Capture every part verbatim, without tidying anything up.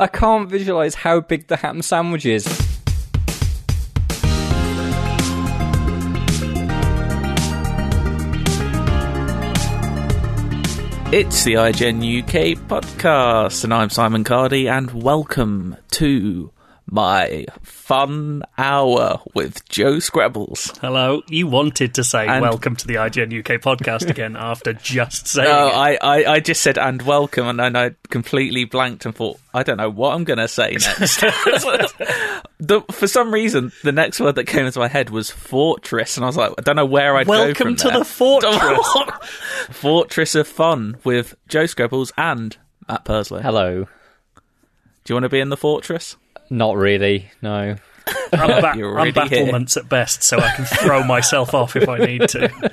I can't visualise how big the ham sandwich is. It's the I G N U K podcast, and I'm Simon Cardy, and welcome to my fun hour with Joe Scrabbles. Hello. You wanted to say and welcome to the I G N U K podcast again after just saying No, it. I, I, I just said and welcome, and then I completely blanked and thought, I don't know what I'm going to say next. the, for some reason, the next word that came into my head was fortress, and I was like, I don't know where I'd welcome go from Welcome to there. The fortress. Fortress of Fun with Joe Scrabbles and Matt Pursley. Hello. Do you want to be in the fortress? Not really, no. I'm, ba- really I'm battlements at best, so I can throw myself off if I need to.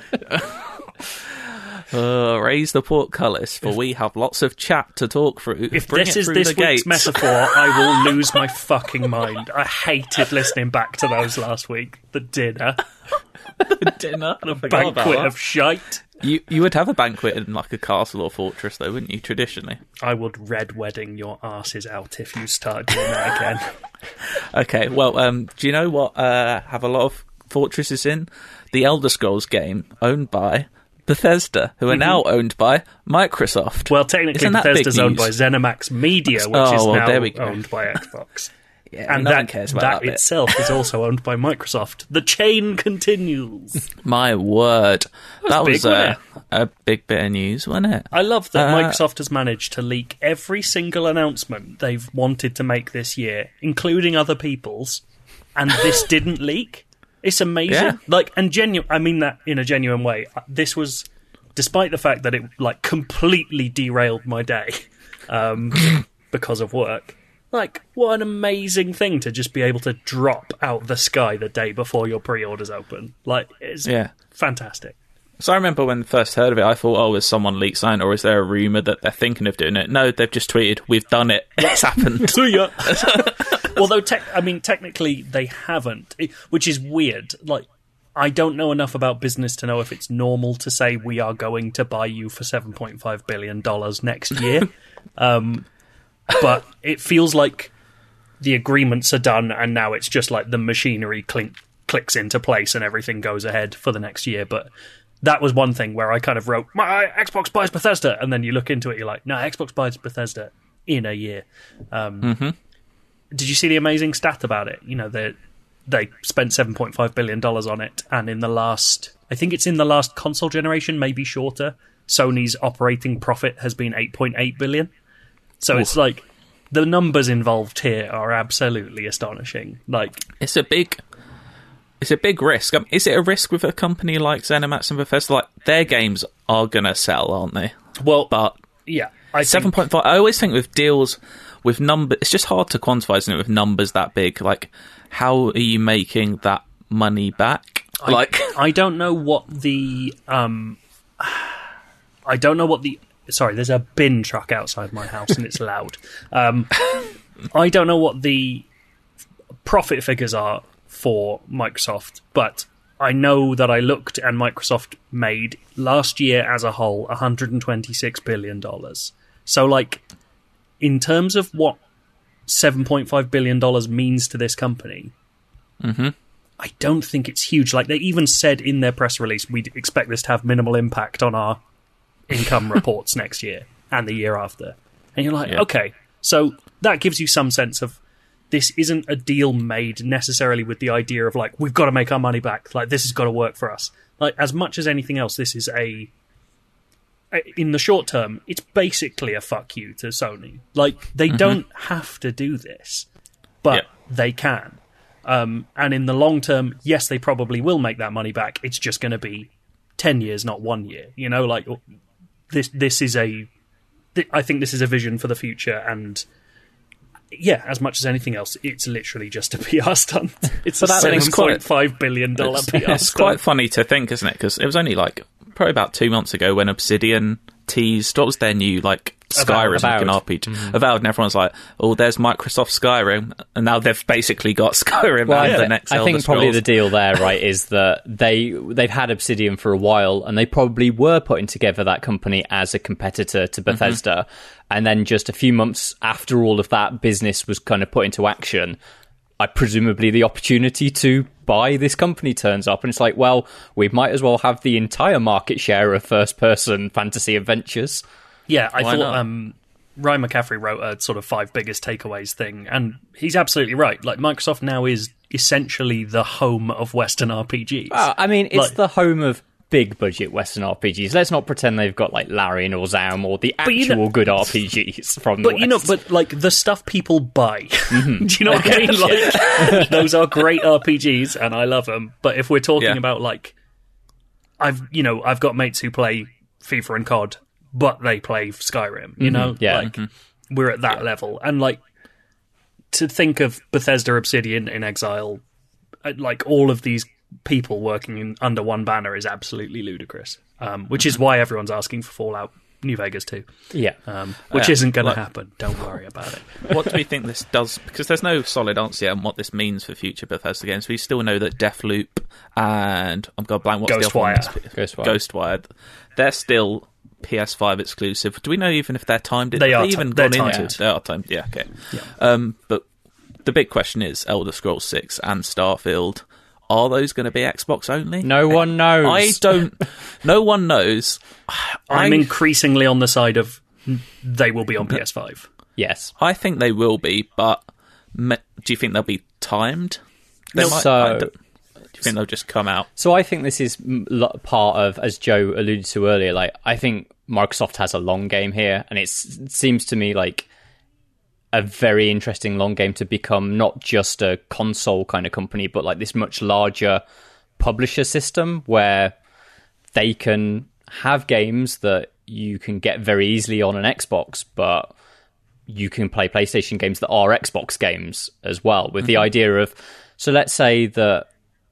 Uh, raise the portcullis, for if, we have lots of chat to talk through. If Bring this is this week's gates. metaphor, I will lose my fucking mind. I hated listening back to those last week. The dinner. the dinner? The banquet of shite. You you would have a banquet in like a castle or fortress though, wouldn't you, traditionally? I would red wedding your arses out if you start doing that again. Okay, well, um, do you know what uh, have a lot of fortresses in? The Elder Scrolls game, owned by Bethesda, who are mm-hmm. now owned by Microsoft. Well, technically Bethesda's owned by Zenimax Media, which oh, is well, now there we go. owned by Xbox. Yeah, and no that, one cares about that, that bit. itself is also owned by Microsoft. The chain continues. My word. That was, that big, was a, a big bit of news, wasn't it? I love that uh, Microsoft has managed to leak every single announcement they've wanted to make this year, including other people's, and this didn't leak. It's amazing. Yeah. Like, and genu- I mean that in a genuine way. This was, despite the fact that it like completely derailed my day um, because of work. Like, what an amazing thing to just be able to drop out the sky the day before your pre-orders open. Like, it's yeah. fantastic. So I remember when I first heard of it, I thought, oh, is someone leaked something, or is there a rumour that they're thinking of doing it? No, they've just tweeted, we've done it. It's happened. See ya. Although, te- I mean, technically they haven't, which is weird. Like, I don't know enough about business to know if it's normal to say we are going to buy you for seven point five billion dollars next year. um But it feels like the agreements are done, and now it's just like the machinery clink, clicks into place and everything goes ahead for the next year. But that was one thing where I kind of wrote, my Xbox buys Bethesda, and then you look into it, you're like, no, Xbox buys Bethesda in a year. Um, mm-hmm. Did you see the amazing stat about it? You know, they they spent seven point five billion dollars on it, and in the last, I think it's in the last console generation, maybe shorter, Sony's operating profit has been eight point eight billion dollars. So it's like, the numbers involved here are absolutely astonishing. Like, it's a big, it's a big risk. I mean, is it a risk with a company like ZeniMax and Bethesda? Like, their games are gonna sell, aren't they? Well, but yeah, I seven point five. I always think with deals with number, it's just hard to quantify, isn't it? With numbers that big, like, how are you making that money back? I, like, I don't know what the, um, I don't know what the. Sorry, there's a bin truck outside my house and it's loud. Um, I don't know what the profit figures are for Microsoft, but I know that I looked and Microsoft made last year as a whole one hundred twenty-six billion dollars. So, like, in terms of what seven point five billion dollars means to this company, mm-hmm. I don't think it's huge. Like, they even said in their press release, we expect this to have minimal impact on our income reports next year and the year after, and you're like, yeah. okay, so that gives you some sense of this isn't a deal made necessarily with the idea of like, we've got to make our money back, like this has got to work for us. Like, as much as anything else, this is a, a in the short term, it's basically a fuck you to Sony. Like, they mm-hmm. don't have to do this, but yeah. they can, um, and in the long term, yes, they probably will make that money back. It's just going to be ten years, not one year, you know. Like, This this is a, th- I think this is a vision for the future, and yeah, as much as anything else, it's literally just a P R stunt. It's a seven point five billion dollars P R it's, stunt. It's quite funny to think, isn't it? Because it was only like probably about two months ago when Obsidian teased what was their new like Skyrim is like an R P G. Mm-hmm. Avowed, and everyone's like, oh, there's Microsoft Skyrim, and now they've basically got Skyrim well, and yeah. the next I Elder think Scrolls. Probably the deal there, right, is that they, they've had Obsidian for a while, and they probably were putting together that company as a competitor to Bethesda, mm-hmm. and then just a few months after all of that business was kind of put into action, I presumably the opportunity to buy this company turns up, and it's like, well, we might as well have the entire market share of first-person fantasy adventures. Yeah, I Why thought um, Ryan McCaffrey wrote a sort of five biggest takeaways thing, and he's absolutely right. Like, Microsoft now is essentially the home of Western R P Gs. Well, I mean, it's like, the home of big-budget Western R P Gs. Let's not pretend they've got, like, Larian or Zaum or the actual you know, good R P Gs from the But, West. You know, but, like, the stuff people buy. Mm-hmm. Do you know what I mean? Like, those are great R P Gs, and I love them, but if we're talking yeah. about, like, I've, you know, I've got mates who play FIFA and C O D, but they play Skyrim, you know? Mm-hmm, yeah. Like, mm-hmm. we're at that yeah. level. And, like, to think of Bethesda, Obsidian, In Exile, like, all of these people working in, under one banner is absolutely ludicrous, um, which is why everyone's asking for Fallout New Vegas too. Yeah. Um, which yeah, isn't going like, to happen. Don't worry about it. What do we think this does? Because there's no solid answer yet on what this means for future Bethesda games. We still know that Deathloop and... I'm going blank. What's Ghostwire. Ghostwire. Ghostwire. They're still... P S five exclusive. Do we know even if they're timed? They are. They even t- gone timed. Into. They are timed. Yeah. Okay. Yeah. Um, but the big question is: Elder Scrolls six and Starfield, are those going to be Xbox only? No one knows. I don't. No one knows. I'm I, increasingly on the side of they will be on P S five. Yes, I think they will be. But me, do you think they'll be timed? They no. might, so. I Do you think they'll just come out? So I think this is part of, as Joe alluded to earlier, like, I think Microsoft has a long game here, and it's, it seems to me like a very interesting long game to become not just a console kind of company, but like this much larger publisher system where they can have games that you can get very easily on an Xbox, but you can play PlayStation games that are Xbox games as well, with mm-hmm. the idea of, so let's say that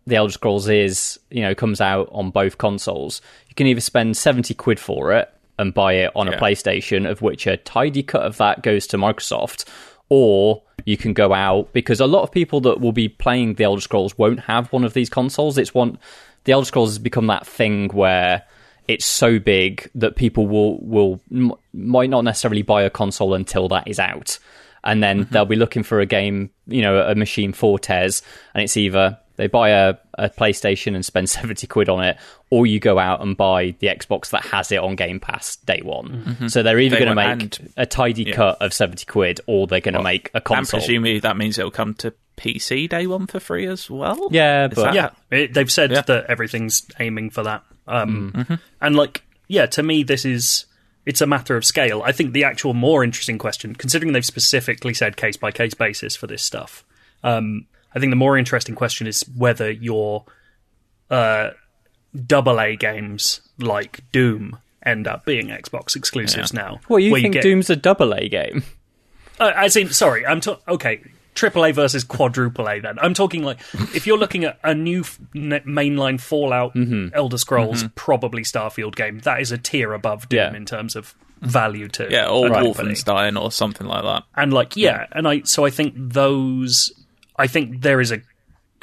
The Elder Scrolls is, you know, comes out on both consoles. You can either spend seventy quid for it and buy it on yeah. a PlayStation, of which a tidy cut of that goes to Microsoft, or you can go out, because a lot of people that will be playing The Elder Scrolls won't have one of these consoles. It's one, The Elder Scrolls has become that thing where it's so big that people will, will m- might not necessarily buy a console until that is out. And then mm-hmm. they'll be looking for a game, you know, a machine for T E S, and it's either... They buy a, a PlayStation and spend seventy quid on it, or you go out and buy the Xbox that has it on Game Pass day one. Mm-hmm. So they're either going to make and, a tidy yeah. cut of seventy quid, or they're going to well, make a console. And presumably that means it'll come to P C day one for free as well? Yeah, Is but... That... Yeah, it, they've said yeah. that everything's aiming for that. Um, mm-hmm. And, like, yeah, to me this is... It's a matter of scale. I think the actual more interesting question, considering they've specifically said case-by-case basis for this stuff... Um, I think the more interesting question is whether your uh, double A games like Doom end up being Xbox exclusives yeah. now. Well, you think you get... Doom's a double A game? Uh, as in, sorry, I'm talking... Okay, triple A versus quadruple A then. I'm talking like, if you're looking at a new f- mainline Fallout, mm-hmm. Elder Scrolls, mm-hmm. probably Starfield game, that is a tier above Doom yeah. in terms of value to... Yeah, or Wolfenstein or something like that. And like, yeah, yeah. and I so I think those... I think there is a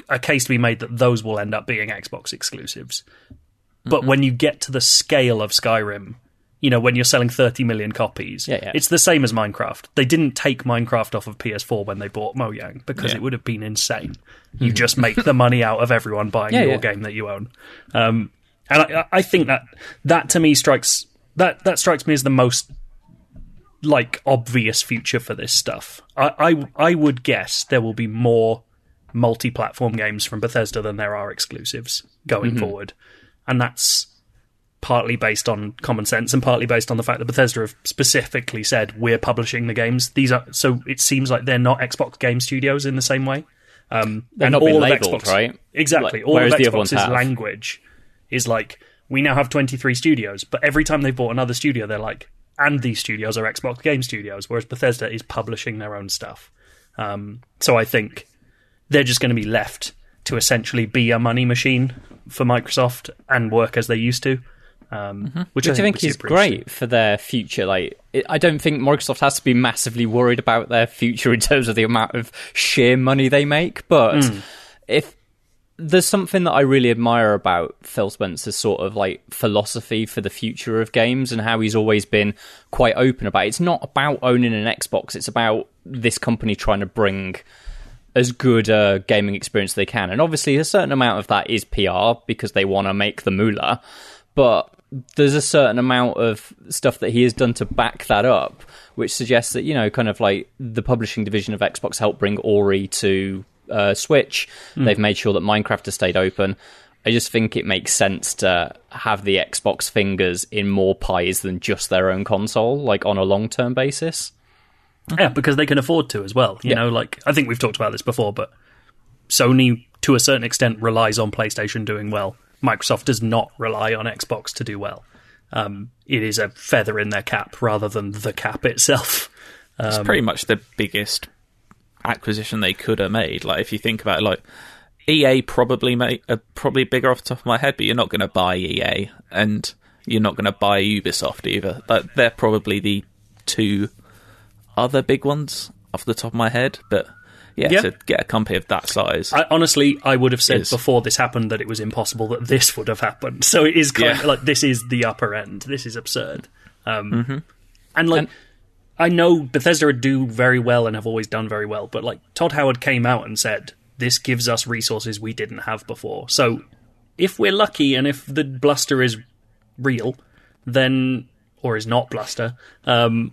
a case to be made that those will end up being Xbox exclusives. But mm-hmm. when you get to the scale of Skyrim, you know, when you're selling thirty million copies, yeah, yeah. it's the same as Minecraft. They didn't take Minecraft off of P S four when they bought Mojang, because yeah. it would have been insane. Mm-hmm. You just make the money out of everyone buying yeah, your yeah. game that you own. Um, and I, I think that that to me strikes that that strikes me as the most... like obvious future for this stuff. I, I I would guess there will be more multi-platform games from Bethesda than there are exclusives going mm-hmm. forward, and that's partly based on common sense and partly based on the fact that Bethesda have specifically said we're publishing the games. These are so it seems like they're not Xbox game studios in the same way. Um, they're and not all been labeled, of Xbox, right? Exactly. Like, all of Xbox's language is like, we now have twenty-three studios, but every time they bought another studio, they're like. And these studios are Xbox game studios, whereas Bethesda is publishing their own stuff. Um, so I think they're just going to be left to essentially be a money machine for Microsoft and work as they used to. Um, mm-hmm. which, which I think, I think is great for their future. Like, it, I don't think Microsoft has to be massively worried about their future in terms of the amount of sheer money they make. But mm. if there's something that I really admire about Phil Spencer's sort of like philosophy for the future of games and how he's always been quite open about it. It's not about owning an Xbox. It's about this company trying to bring as good a gaming experience they can. And obviously a certain amount of that is P R because they want to make the moolah. But there's a certain amount of stuff that he has done to back that up, which suggests that, you know, kind of like the publishing division of Xbox helped bring Ori to uh, Switch. Mm. They've made sure that Minecraft has stayed open. I just think it makes sense to have the Xbox fingers in more pies than just their own console, like on a long-term basis. Yeah, because they can afford to as well. You yeah. know, like, I think we've talked about this before, but Sony, to a certain extent, relies on PlayStation doing well. Microsoft does not rely on Xbox to do well. Um, it is a feather in their cap rather than the cap itself. Um, it's pretty much the biggest acquisition they could have made. Like, if you think about it, like, E A probably made, uh, probably bigger off the top of my head, but you're not going to buy E A, and you're not going to buy Ubisoft either. But they're probably the two other big ones off the top of my head, but yeah, yeah. to get a company of that size. I, honestly, I would have said is. before this happened that it was impossible that this would have happened. So it is kind yeah. of like, this is the upper end. This is absurd. Um, mm-hmm. And like, and- I know Bethesda do very well and have always done very well, but like, Todd Howard came out and said, this gives us resources we didn't have before. So if we're lucky and if the bluster is real, then... or is not bluster, um,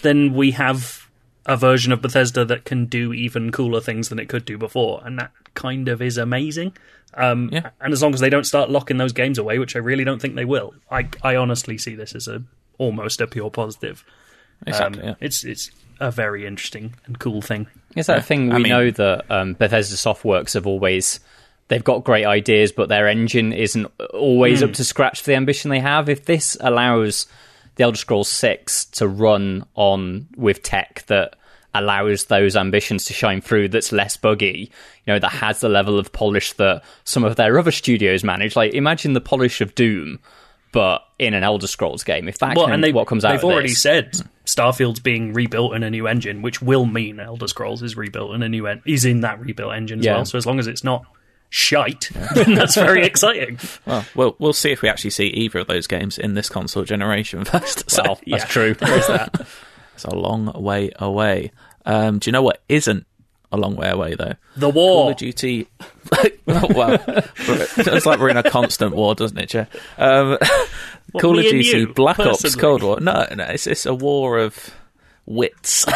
then we have a version of Bethesda that can do even cooler things than it could do before, and that kind of is amazing. Um, yeah. And as long as they don't start locking those games away, which I really don't think they will, I, I honestly see this as a almost a pure positive. Exactly, um, yeah. It's it's a very interesting and cool thing. It's that yeah. thing we I mean, know that um, Bethesda Softworks have always... They've got great ideas, but their engine isn't always mm. up to scratch for the ambition they have. If this allows... The Elder Scrolls six to run on with tech that allows those ambitions to shine through, that's less buggy, you know, that has the level of polish that some of their other studios manage. Like, imagine the polish of Doom, but in an Elder Scrolls game. If that's well, what comes out of this. They've already said Starfield's being rebuilt in a new engine, which will mean Elder Scrolls is rebuilt in a new en- is in that rebuilt engine as yeah. well. So as long as it's not shite, then that's very exciting. Well, well, we'll see if we actually see either of those games in this console generation first. So, well, yeah. that's true. that? It's a long way away. Um, do you know what isn't a long way away, though? The war. Call of Duty. Well, it's like we're in a constant war, doesn't it, Chair? Um, Call of Duty, you, Black personally? Ops, Cold War. No, no, it's, it's a war of wits.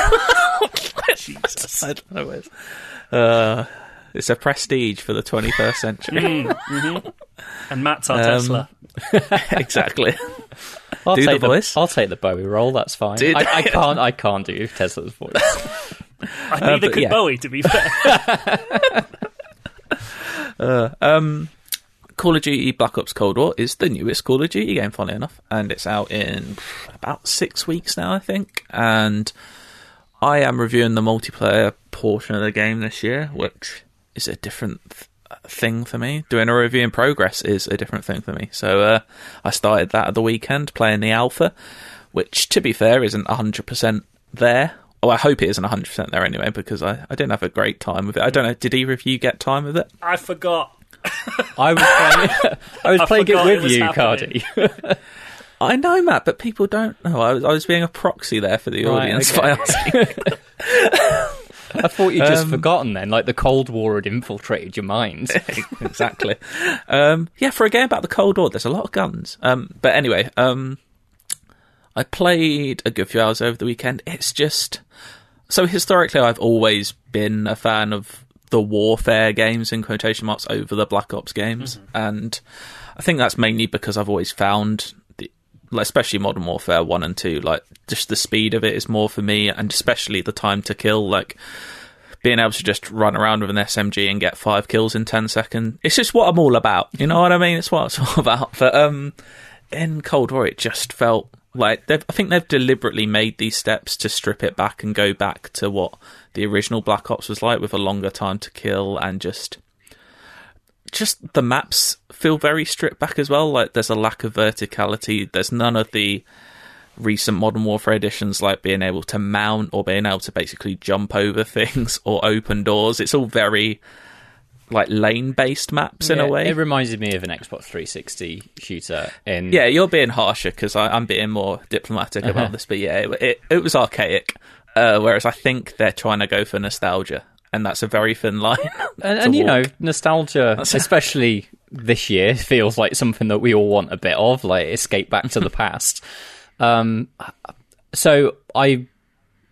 Jesus. I don't know what it is. Uh, It's a prestige for the twenty-first century. Mm, mm-hmm. And Matt's our um, Tesla. Exactly. I'll do the voice. The, I'll take the Bowie role, that's fine. I, I can't I can't do Tesla's voice. I neither uh, could yeah. Bowie, to be fair. uh, um, Call of Duty Black Ops Cold War is the newest Call of Duty game, funnily enough, and it's out in about six weeks now, I think, and I am reviewing the multiplayer portion of the game this year, which... is a different th- thing for me. Doing a review in progress is a different thing for me. So uh, I started that at the weekend, playing the alpha, which, to be fair, isn't one hundred percent there. Oh, I hope it isn't one hundred percent there anyway, because I, I didn't have a great time with it. I don't know, did either of you get time with it? I forgot. I was playing, I was I playing it with it you, happening. Cardy. I know, Matt, but people don't know. I was, I was being a proxy there for the right, audience okay. by asking. I thought you'd just um, forgotten then, like the Cold War had infiltrated your mind. Exactly. Um, yeah, for a game about the Cold War, there's a lot of guns. Um, but anyway, um, I played a good few hours over the weekend. It's just... So historically, I've always been a fan of the warfare games, in quotation marks, over the Black Ops games. Mm-hmm. And I think that's mainly because I've always found... especially Modern Warfare one and two, like, just the speed of it is more for me, and especially the time to kill, like, being able to just run around with an S M G and get five kills in ten seconds. It's just what I'm all about, you know what I mean? It's what it's all about. But um, in Cold War, it just felt like, I think they've deliberately made these steps to strip it back and go back to what the original Black Ops was like, with a longer time to kill and just... just the maps feel very stripped back as well. Like, there's a lack of verticality. There's none of the recent Modern Warfare editions, like being able to mount or being able to basically jump over things or open doors. It's all very like lane-based maps in yeah, a way. It reminded me of an Xbox three sixty shooter. In... Yeah, you're being harsher because I'm being more diplomatic uh-huh. about this, but yeah, it, it, it was archaic, uh, whereas I think they're trying to go for nostalgia, and that's a very thin line. and, and you know, nostalgia, that's... especially this year, feels like something that we all want a bit of, like escape back to the past. Um, so I...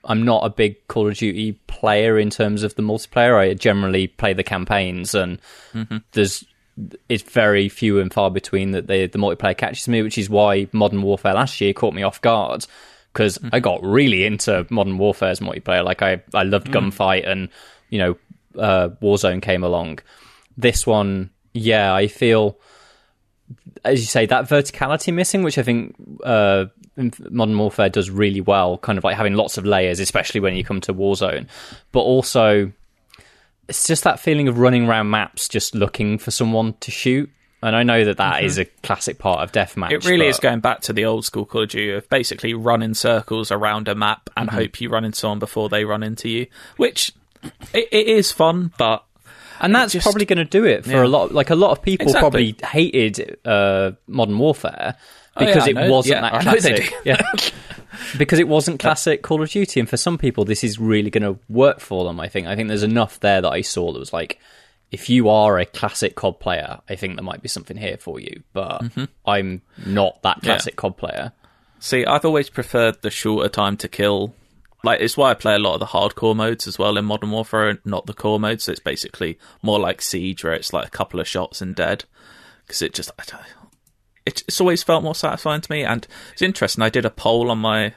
I'm not a big Call of Duty player in terms of the multiplayer. I generally play the campaigns, and mm-hmm. there's it's very few and far between that the, the multiplayer catches me, which is why Modern Warfare last year caught me off guard, because mm-hmm. I got really into Modern Warfare's multiplayer. Like, I, I loved mm. Gunfight, and, you know, uh, Warzone came along. This one, yeah, I feel... as you say, that verticality missing, which I think uh, Modern Warfare does really well, kind of like having lots of layers, especially when you come to Warzone. But also, it's just that feeling of running around maps, just looking for someone to shoot. And I know that that mm-hmm. is a classic part of deathmatch. It really but... is going back to the old school Call of Duty of basically run in circles around a map and mm-hmm. hope you run into someone before they run into you, which it, it is fun, but... And that's just, probably going to do it for yeah. a lot. Like, a lot of people exactly. probably hated uh, Modern Warfare because oh, yeah, it wasn't yeah, that classic. Yeah. Because it wasn't classic Call of Duty. And for some people, this is really going to work for them, I think. I think there's enough there that I saw that was like, if you are a classic C O D player, I think there might be something here for you. But mm-hmm. I'm not that classic yeah. C O D player. See, I've always preferred the shorter time to kill. Like, it's why I play a lot of the hardcore modes as well in Modern Warfare, not the core mode. So it's basically more like Siege, where it's like a couple of shots and dead. Because it just, I don't, it, it's always felt more satisfying to me. And it's interesting. I did a poll on my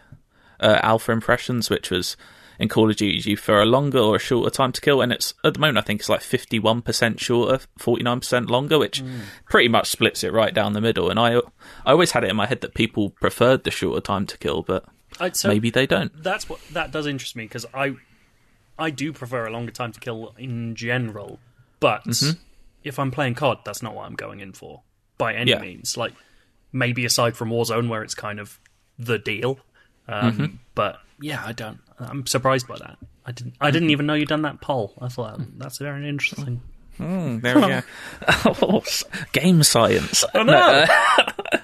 uh, alpha impressions, which was in Call of Duty for a longer or a shorter time to kill. And it's at the moment, I think it's like fifty-one percent shorter, forty-nine percent longer, which mm. pretty much splits it right down the middle. And I, I always had it in my head that people preferred the shorter time to kill, but. So maybe they don't. That's what that does interest me, because I, I do prefer a longer time to kill in general. But mm-hmm. if I'm playing C O D, that's not what I'm going in for by any yeah. means. Like, maybe aside from Warzone, where it's kind of the deal. Um, mm-hmm. But yeah, I don't. I'm surprised by that. I didn't. I didn't even know you'd done that poll. I thought that's very interesting. Mm, there we go. Game science. I know. No.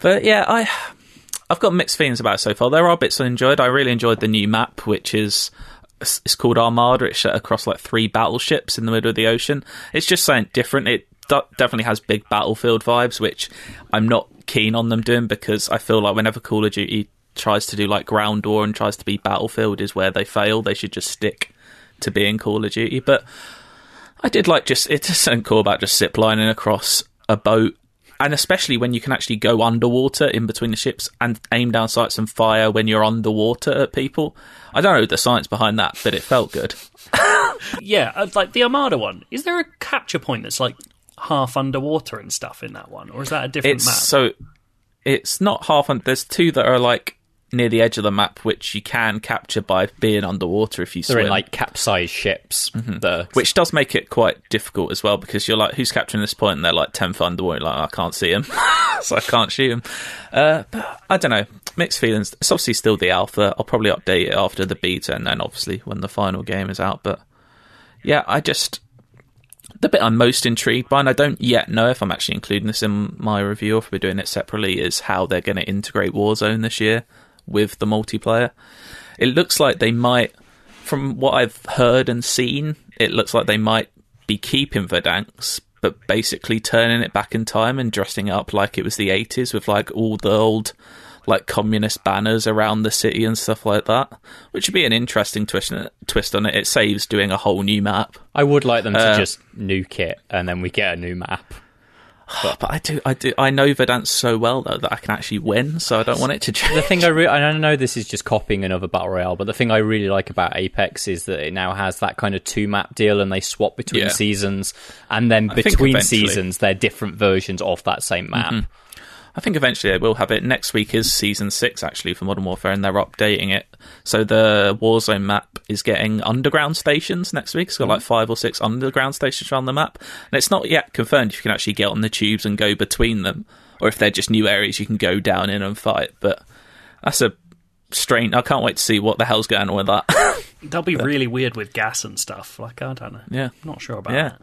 But yeah, I. I've got mixed feelings about it so far. There are bits I enjoyed. I really enjoyed the new map, which is it's called Armada. It's set across like three battleships in the middle of the ocean. It's just something different. It d- definitely has big battlefield vibes, which I'm not keen on them doing, because I feel like whenever Call of Duty tries to do like ground war and tries to be battlefield is where they fail. They should just stick to being Call of Duty. But I did like just it's something cool about just ziplining across a boat. And especially when you can actually go underwater in between the ships and aim down sights and fire when you're underwater at people. I don't know the science behind that, but it felt good. Yeah, like the Armada one. Is there a capture point that's like half underwater and stuff in that one? Or is that a different it's, map? So it's not half under... There's two that are like near the edge of the map, which you can capture by being underwater if you They're swim. They're in like capsized ships. Mm-hmm. The... Which does make it quite difficult as well, because you're like, who's capturing this point? And they're like ten foot underwater. Like, I can't see him, so I can't shoot him. Uh, but I don't know. Mixed feelings. It's obviously still the alpha. I'll probably update it after the beta, and then obviously when the final game is out. But yeah, I just... The bit I'm most intrigued by, and I don't yet know if I'm actually including this in my review or if we're doing it separately, is how they're going to integrate Warzone this year with the multiplayer. It looks like they might, from what I've heard and seen, it looks like they might be keeping Verdansk, but basically turning it back in time and dressing it up like it was the eighties with like all the old like communist banners around the city and stuff like that, which would be an interesting twist twist on it. It saves doing a whole new map. I would like them uh, to just nuke it and then we get a new map. But, but I do, I do, I know Verdansk so well though that I can actually win, so I don't want it to change. The thing I really, I know this is just copying another battle royale, but the thing I really like about Apex is that it now has that kind of two map deal, and they swap between yeah. seasons, and then I between seasons they're different versions of that same map. Mm-hmm. I think eventually they will have it. Next week is Season six, actually, for Modern Warfare, and they're updating it. So the Warzone map is getting underground stations next week. It's got, mm-hmm. like, five or six underground stations around the map. And it's not yet confirmed if you can actually get on the tubes and go between them, or if they're just new areas you can go down in and fight. But that's a strange... I can't wait to see what the hell's going on with that. They'll be but, really weird with gas and stuff. Like, I don't know. Yeah. I'm not sure about yeah. that.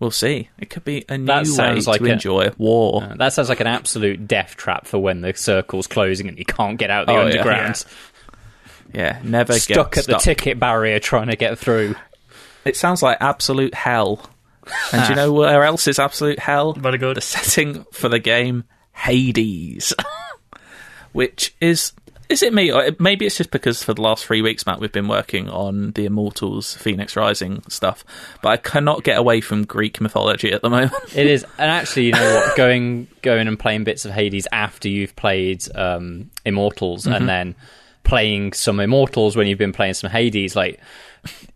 We'll see. It could be a new that way like to a, enjoy war. Uh, that sounds like an absolute death trap for when the circle's closing and you can't get out of the oh, underground. Yeah, yeah. yeah never stuck get stuck. At the ticket barrier trying to get through. It sounds like absolute hell. And do you know where else is absolute hell? Very good. The setting for the game, Hades. Which is... Is it me? Or maybe it's just because for the last three weeks, Matt, we've been working on the Immortals Fenyx Rising stuff, but I cannot get away from Greek mythology at the moment. It is. And actually, you know what? Going going and playing bits of Hades after you've played um, Immortals, mm-hmm. and then playing some Immortals when you've been playing some Hades, like,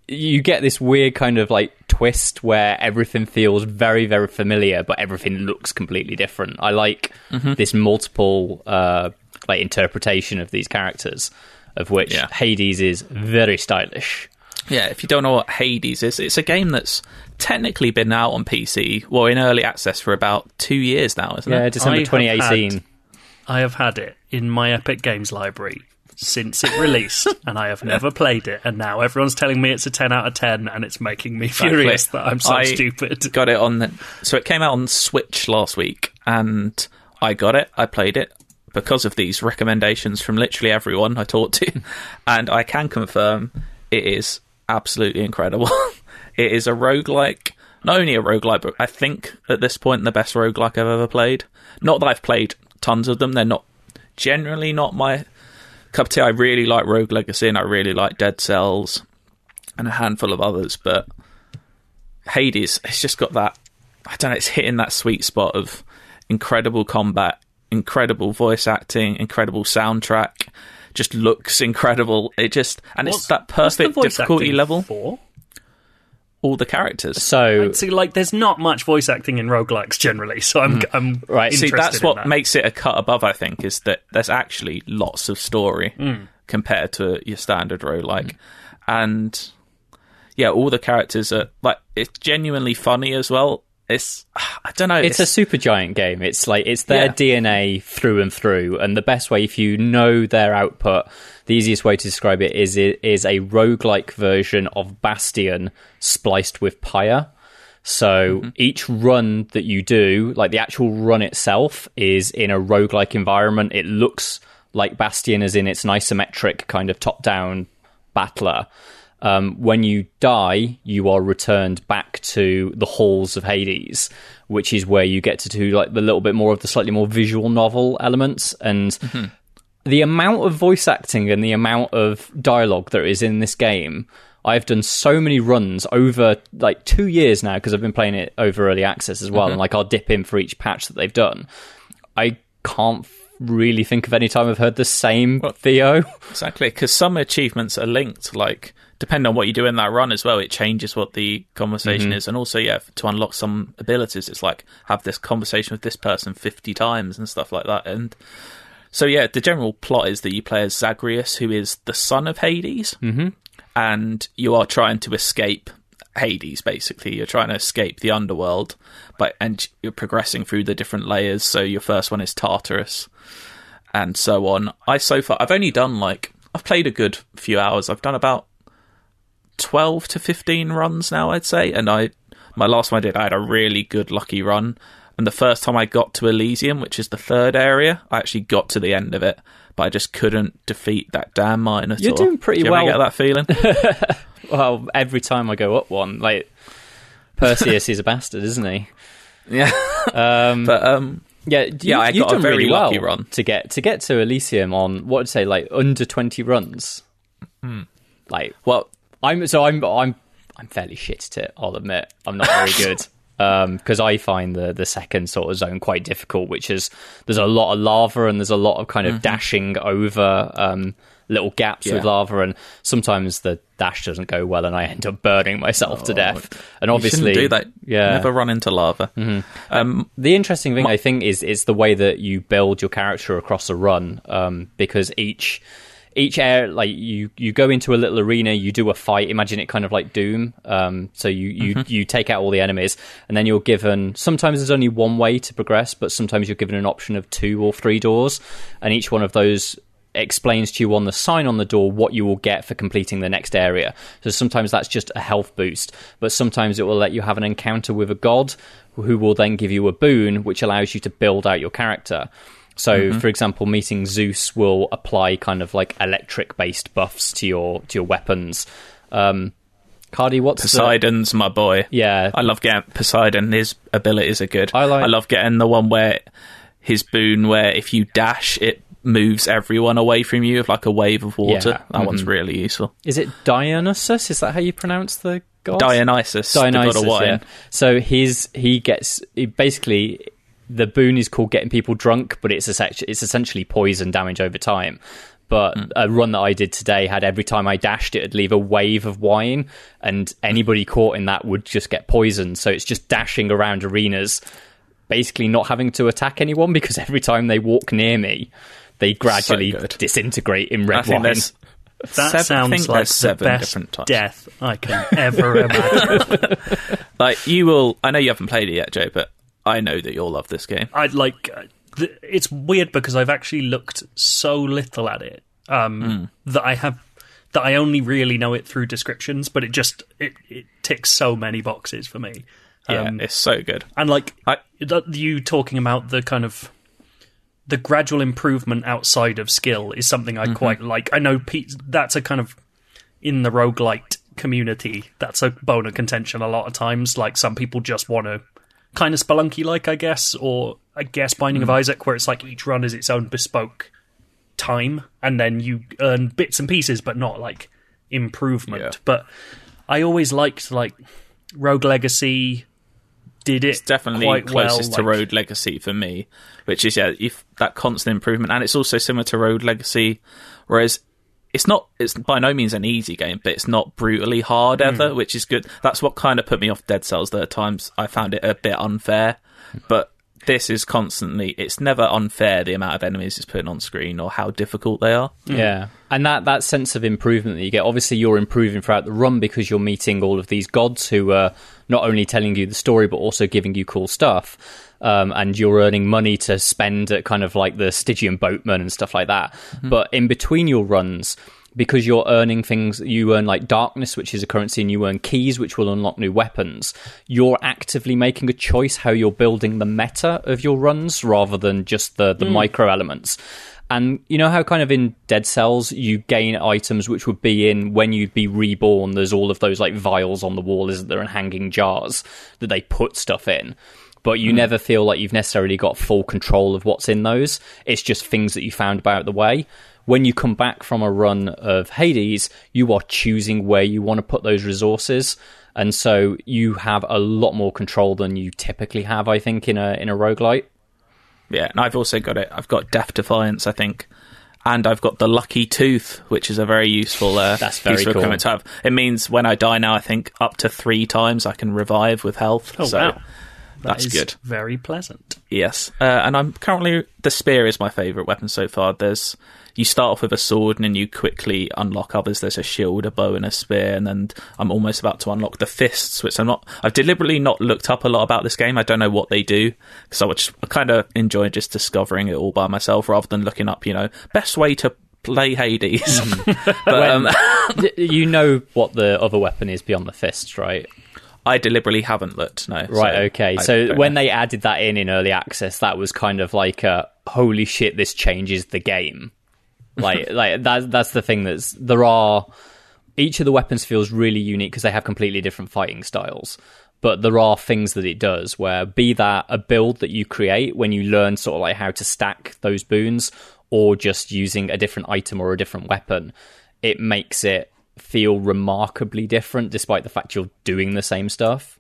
you get this weird kind of like twist where everything feels very, very familiar, but everything looks completely different. I like mm-hmm. this multiple... Uh, like interpretation of these characters, of which yeah. Hades is very stylish. Yeah, if you don't know what Hades is, it's a game that's technically been out on P C, well, in early access for about two years now, isn't yeah, it? Yeah, December I twenty eighteen. Have had, I have had it in my Epic Games library since it released, and I have never played it, and now everyone's telling me it's a ten out of ten, and it's making me furious exactly. that I'm so I stupid. Got it on the, so it came out on Switch last week, and I got it, I played it, because of these recommendations from literally everyone I talked to, and I can confirm it is absolutely incredible. It is a roguelike, not only a roguelike, but I think at this point the best roguelike I've ever played. Not that I've played tons of them, they're not generally not my cup of tea. I really like Rogue Legacy, and I really like Dead Cells, and a handful of others, but Hades, it's just got that, I don't know, it's hitting that sweet spot of incredible combat, incredible voice acting, incredible soundtrack, just looks incredible. It just and what's, it's that perfect difficulty level for all the characters. So see, like, there's not much voice acting in roguelikes generally. So I'm, mm. I'm right. See, that's what that. makes it a cut above. I think is that there's actually lots of story mm. compared to your standard roguelike, mm. and yeah, all the characters are like it's genuinely funny as well. It's, I don't know. It's, it's a Supergiant game. It's like it's their yeah. D N A through and through. And the best way, if you know their output, the easiest way to describe it is it is a roguelike version of Bastion spliced with Pyre. So mm-hmm. each run that you do, like the actual run itself, is in a roguelike environment. It looks like Bastion, as in it's an isometric kind of top-down battler. Um, when you die, you are returned back to the halls of Hades, which is where you get to do like the little bit more of the slightly more visual novel elements. And mm-hmm. the amount of voice acting and the amount of dialogue that is in this game, I've done so many runs over like two years now because I've been playing it over early access as well. Mm-hmm. And like I'll dip in for each patch that they've done. I can't really think of any time I've heard the same well, Theo. Exactly, because some achievements are linked, like... depending on what you do in that run as well, it changes what the conversation mm-hmm. is. And also, yeah, to unlock some abilities, it's like, have this conversation with this person fifty times and stuff like that. And so, yeah, the general plot is that you play as Zagreus, who is the son of Hades, mm-hmm. and you are trying to escape Hades, basically. You're trying to escape the underworld, but and you're progressing through the different layers. So your first one is Tartarus, and so on. I, so far, I've only done, like, I've played a good few hours. I've done about twelve to fifteen runs now, I'd say, and I my last one I did, I had a really good lucky run, and the first time I got to Elysium, which is the third area, I actually got to the end of it, but I just couldn't defeat that damn Minotaur. You're doing pretty well. Do you ever get that feeling? Well, every time I go up one, like, Perseus is a bastard, isn't he? Yeah. um, but, um... Yeah, you, yeah, I got done a very really well lucky run. To get, to get to Elysium on, what would you say, like, under twenty runs. Mm. Like, well... I'm so I'm I'm I'm fairly shit at it, I'll admit. I'm not very good. Um, because I find the the second sort of zone quite difficult, which is there's a lot of lava and there's a lot of kind of mm-hmm. dashing over um little gaps yeah. with lava, and sometimes the dash doesn't go well and I end up burning myself oh, to death. And obviously, you shouldn't do that. Yeah. Never run into lava. Mm-hmm. Um, the interesting thing, my- I think, is is the way that you build your character across a run, um, because each... Each air, like you, you go into a little arena, you do a fight. Imagine it kind of like Doom. Um, so you you, mm-hmm. you take out all the enemies, and then you're given. Sometimes there's only one way to progress, but sometimes you're given an option of two or three doors, and each one of those explains to you on the sign on the door what you will get for completing the next area. So sometimes that's just a health boost, but sometimes it will let you have an encounter with a god, who will then give you a boon, which allows you to build out your character. So, mm-hmm. for example, meeting Zeus will apply kind of like electric-based buffs to your to your weapons. Um, Cardi, what's Poseidon's the... my boy. Yeah, I love getting Poseidon. His abilities are good. I like. I love getting the one where his boon, where if you dash, it moves everyone away from you with like a wave of water. Yeah. That mm-hmm. one's really useful. Is it Dionysus? Is that how you pronounce the god? Dionysus. Dionysus. The god of wine. Yeah. So his he gets he basically. The boon is called Getting People Drunk, but it's it's essentially poison damage over time. But mm. a run that I did today had every time I dashed, it would leave a wave of wine, and anybody caught in that would just get poisoned. So it's just dashing around arenas, basically not having to attack anyone, because every time they walk near me, they gradually so disintegrate in red wine. That seven, sounds like the best death I can ever imagine. Like, you will... I know you haven't played it yet, Joe, but I know that you'll love this game. I like. Th- it's weird because I've actually looked so little at it um, mm. that I have that I only really know it through descriptions. But it just it, it ticks so many boxes for me. Yeah, um, it's so good. And like I, you talking about the kind of the gradual improvement outside of skill is something I mm-hmm. quite like. I know Pete, that's a kind of in the roguelite community. That's a bone of contention a lot of times. Like, some people just want to. Kind of Spelunky-like, I guess, or I guess Binding mm. of Isaac, where it's like each run is its own bespoke time, and then you earn bits and pieces, but not like improvement. Yeah. But I always liked like Rogue Legacy. Did it it's definitely quite closest well, to like... Rogue Legacy for me, which is yeah, if that constant improvement, and it's also similar to Rogue Legacy, whereas. It's not. It's by no means an easy game, but it's not brutally hard ever, mm. which is good. That's what kind of put me off Dead Cells. There are times I found it a bit unfair, but this is constantly. It's never unfair the amount of enemies it's putting on screen or how difficult they are. Mm. Yeah, and that that sense of improvement that you get. Obviously, you're improving throughout the run because you're meeting all of these gods who are not only telling you the story but also giving you cool stuff. Um, and you're earning money to spend at kind of like the Stygian boatman and stuff like that. Mm-hmm. But in between your runs, because you're earning things, you earn like darkness, which is a currency, and you earn keys, which will unlock new weapons. You're actively making a choice how you're building the meta of your runs rather than just the, the mm. micro elements. And you know how kind of in Dead Cells, you gain items which would be in when you'd be reborn. There's all of those like vials on the wall, isn't there, and hanging jars that they put stuff in. But you mm. never feel like you've necessarily got full control of what's in those. It's just things that you found about the way. When you come back from a run of Hades, you are choosing where you want to put those resources. And so you have a lot more control than you typically have, I think, in a in a roguelite. Yeah, and I've also got it. I've got Death Defiance, I think. And I've got the Lucky Tooth, which is a very useful uh, That's very useful cool. comment to have. It means when I die now, I think up to three times I can revive with health. Oh, so. Wow. That That's is good. Very pleasant. Yes. Uh, and I'm currently... The spear is my favourite weapon so far. There's... You start off with a sword and then you quickly unlock others. There's a shield, a bow and a spear, and then I'm almost about to unlock the fists, which I'm not... I've deliberately not looked up a lot about this game. I don't know what they do, because I, just, I kind of enjoy just discovering it all by myself rather than looking up, you know, best way to play Hades. But, um, you know what the other weapon is beyond the fists, right? I deliberately haven't looked, no. Right, so okay. I so when know. They added that in in early access, that was kind of like, a, holy shit, this changes the game. Like, like that, that's the thing that's... There are... Each of the weapons feels really unique because they have completely different fighting styles. But there are things that it does where, be that a build that you create when you learn sort of like how to stack those boons, or just using a different item or a different weapon, it makes it feel remarkably different despite the fact you're doing the same stuff.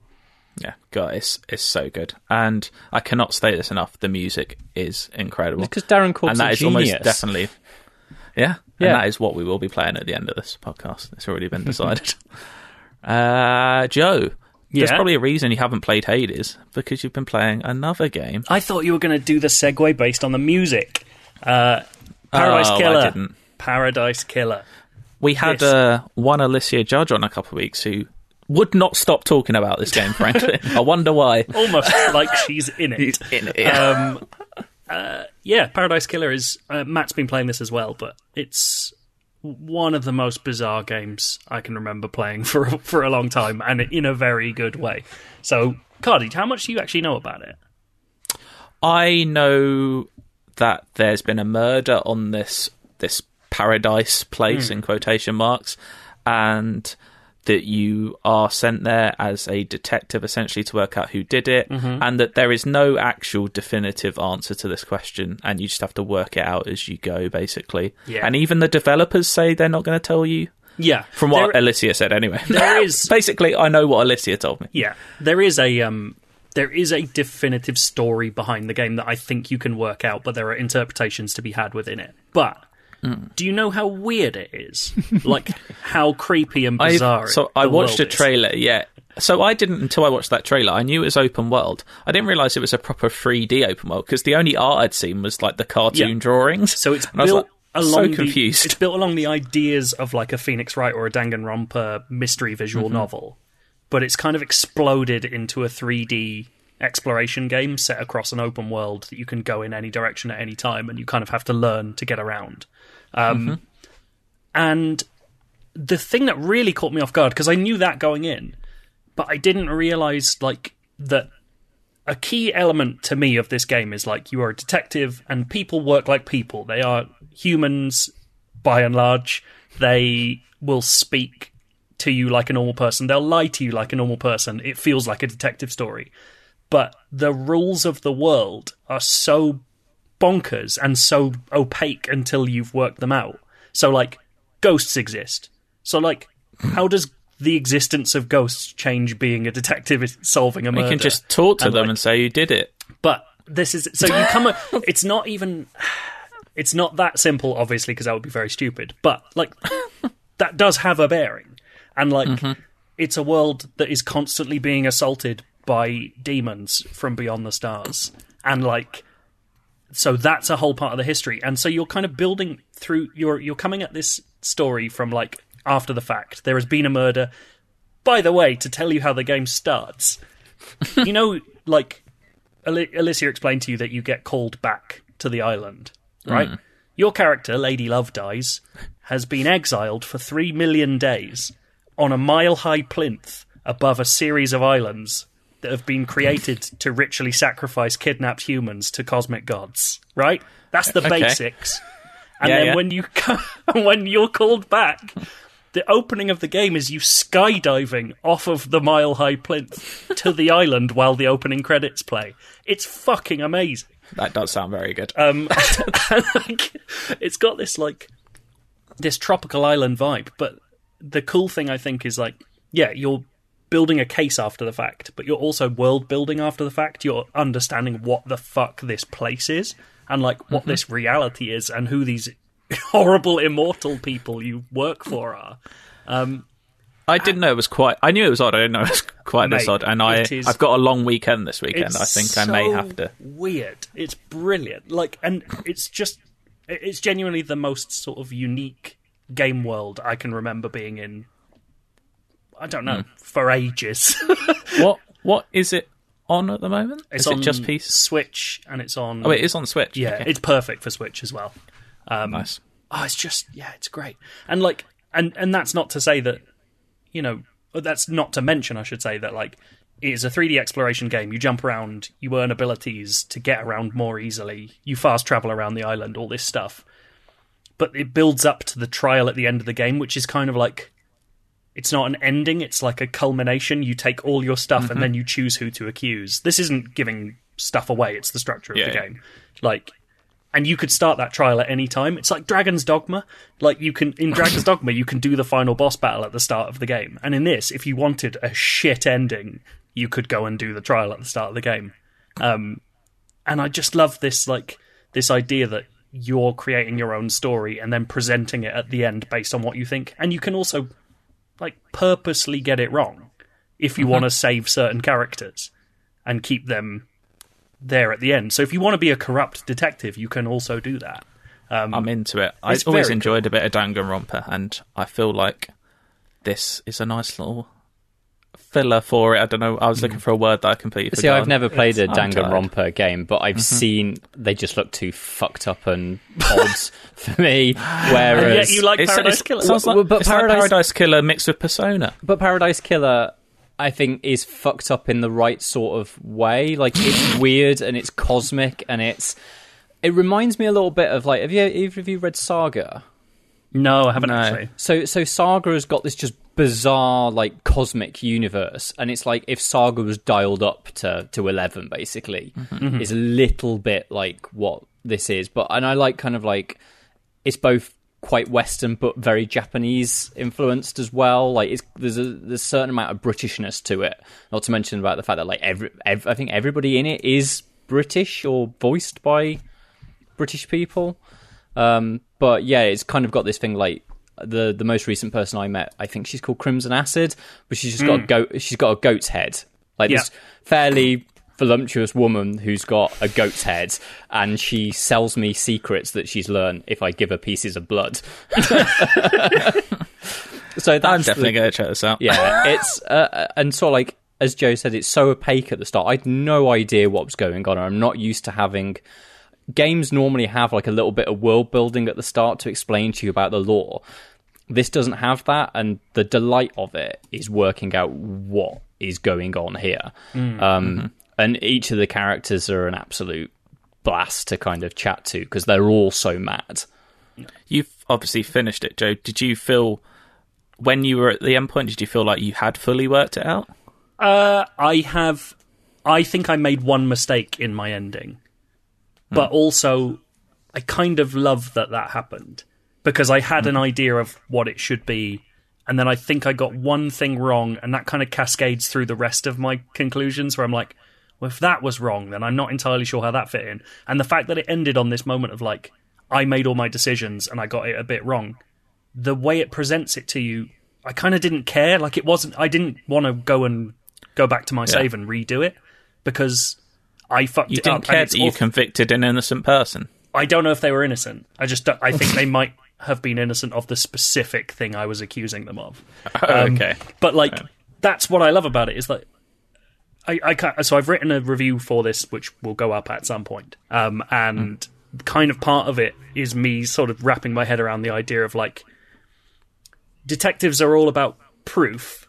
Yeah, God, it's, it's so good. And I cannot state this enough, the music is incredible. Because Darren Corp's a genius. And that is almost definitely... Yeah, yeah. And that is what we will be playing at the end of this podcast. It's already been decided. uh, Joe, yeah. There's probably a reason you haven't played Hades, because you've been playing another game. I thought you were going to do the segue based on the music. Uh, Paradise oh, Killer. I didn't. Paradise Killer. We had uh, one Alicia Judge on a couple of weeks who would not stop talking about this game, frankly. I wonder why. Almost like she's in it. She's in it, yeah. Um, uh, yeah, Paradise Killer is... Uh, Matt's been playing this as well, but it's one of the most bizarre games I can remember playing for, for a long time, and in a very good way. So, Cardy, how much do you actually know about it? I know that there's been a murder on this this. paradise place mm. in quotation marks, and that you are sent there as a detective essentially to work out who did it, mm-hmm. and that there is no actual definitive answer to this question, and you just have to work it out as you go, basically. Yeah. And even the developers say they're not going to tell you. Yeah. From what there, Alicia said anyway. There is basically I know what Alicia told me. Yeah. There is a um There is a definitive story behind the game that I think you can work out, but there are interpretations to be had within it. But Mm. do you know how weird it is? Like, how creepy and bizarre it is. So I watched a trailer, yeah. So I didn't, until I watched that trailer, I knew it was open world. I didn't realise it was a proper three D open world, because the only art I'd seen was, like, the cartoon yeah. drawings. So it's built like, along so confused. The, it's built along the ideas of, like, a Phoenix Wright or a Danganronpa mystery visual mm-hmm. novel, but it's kind of exploded into a three D exploration game set across an open world that you can go in any direction at any time, and you kind of have to learn to get around. Um, mm-hmm. And the thing that really caught me off guard, because I knew that going in, but I didn't realise like that a key element to me of this game is like you are a detective and people work like people. They are humans by and large. They will speak to you like a normal person. They'll lie to you like a normal person. It feels like a detective story. But the rules of the world are so bonkers and so opaque until you've worked them out. So, like, ghosts exist. So, like, how does the existence of ghosts change being a detective solving a murder? You can just talk to and, them like, and say you did it. But this is... So you come... a, it's not even... It's not that simple, obviously, because that would be very stupid. But, like, that does have a bearing. And, like, mm-hmm. it's a world that is constantly being assaulted by demons from beyond the stars. And, like... So that's a whole part of the history. And so you're kind of building through... You're you're coming at this story from, like, after the fact. There has been a murder. By the way, to tell you how the game starts, you know, like, Alicia explained to you that you get called back to the island, right? Mm. Your character, Lady Love Dies, has been exiled for three million days on a mile-high plinth above a series of islands that have been created to ritually sacrifice kidnapped humans to cosmic gods, right? That's the okay. basics. And yeah, then yeah. when you when you're called back, the opening of the game is you skydiving off of the mile-high plinth to the island while the opening credits play. It's fucking amazing. That does sound very good. Um, like, it's got this like this tropical island vibe, but the cool thing I think is like, yeah, you're building a case after the fact, but you're also world building after the fact. You're understanding what the fuck this place is and like what mm-hmm. this reality is and who these horrible immortal people you work for are. Um, I didn't know it was quite... I knew it was odd. I didn't know it was quite mate, this odd. And I, is, I've got a long weekend this weekend. I think so I may have to... weird. It's brilliant. Like, and it's just... It's genuinely the most sort of unique game world I can remember being in, I don't know, mm. for ages. What what is it on at the moment? It's is on it just P C? Switch, and it's on... Oh, it is on Switch. Yeah, okay. It's perfect for Switch as well. Um, nice. Oh, it's just... Yeah, it's great. And, like, and, and that's not to say that, you know... That's not to mention, I should say, that, like, it is a three D exploration game. You jump around, you earn abilities to get around more easily. You fast travel around the island, all this stuff. But it builds up to the trial at the end of the game, which is kind of like... It's not an ending, it's like a culmination. You take all your stuff mm-hmm. and then you choose who to accuse. This isn't giving stuff away, it's the structure of yeah, the yeah. game. Like, and you could start that trial at any time. It's like Dragon's Dogma. Like, you can in Dragon's Dogma, you can do the final boss battle at the start of the game. And in this, if you wanted a shit ending, you could go and do the trial at the start of the game. Um, and I just love this, like, this idea that you're creating your own story and then presenting it at the end based on what you think. And you can also like purposely get it wrong if you mm-hmm. want to save certain characters and keep them there at the end. So if you want to be a corrupt detective, you can also do that. Um, I'm into it. I always enjoyed cool. a bit of Danganronpa, and I feel like this is a nice little filler for it. I don't know. I was mm. looking for a word that I completely forgot. See, I've never played it's, a Danganronpa game, but I've mm-hmm. seen they just look too fucked up and odd for me. Whereas and yet you like it's, Paradise it's, Killer. It's, like, but it's Paradise, like Paradise Killer mixed with Persona. But Paradise Killer, I think, is fucked up in the right sort of way. Like, it's weird and it's cosmic and it's... It reminds me a little bit of, like, have you either of you read Saga? No, I haven't no. actually. So, so Saga has got this just bizarre, like, cosmic universe, and it's like if Saga was dialed up to, to eleven, basically. Mm-hmm. Mm-hmm. It's a little bit like what this is, but and I like kind of like it's both quite Western but very Japanese influenced as well. Like, it's there's a there's a certain amount of Britishness to it. Not to mention about the fact that like every, every I think everybody in it is British or voiced by British people, um, but yeah, it's kind of got this thing like the the most recent person I met, I think she's called Crimson Acid, but she's just mm. got a goat, she's got a goat's head, like yeah. this fairly voluptuous woman who's got a goat's head, and she sells me secrets that she's learned if I give her pieces of blood. So that's I'm definitely the, gonna check this out. Yeah, it's uh, and sort of like as Joe said, it's so opaque at the start. I had no idea what was going on. I'm not used to having. Games normally have like a little bit of world building at the start to explain to you about the lore. This doesn't have that, and the delight of it is working out what is going on here. Mm, um, mm-hmm. And each of the characters are an absolute blast to kind of chat to because they're all so mad. You've obviously finished it, Joe. Did you feel, when you were at the end point, did you feel like you had fully worked it out? Uh, I have. I think I made one mistake in my ending. But also, I kind of love that that happened, because I had an idea of what it should be, and then I think I got one thing wrong, and that kind of cascades through the rest of my conclusions, where I'm like, well, if that was wrong, then I'm not entirely sure how that fit in. And the fact that it ended on this moment of, like, I made all my decisions, and I got it a bit wrong, the way it presents it to you, I kind of didn't care. Like, it wasn't... I didn't want to go and go back to my yeah. save and redo it, because... I fucked you it didn't up, care that you awful. Convicted an innocent person. I don't know if they were innocent. I just don't, I think they might have been innocent of the specific thing I was accusing them of. Oh, um, okay, but like yeah. that's what I love about it is like I, I can't, so I've written a review for this which will go up at some point, um, and mm. kind of part of it is me sort of wrapping my head around the idea of like detectives are all about proof.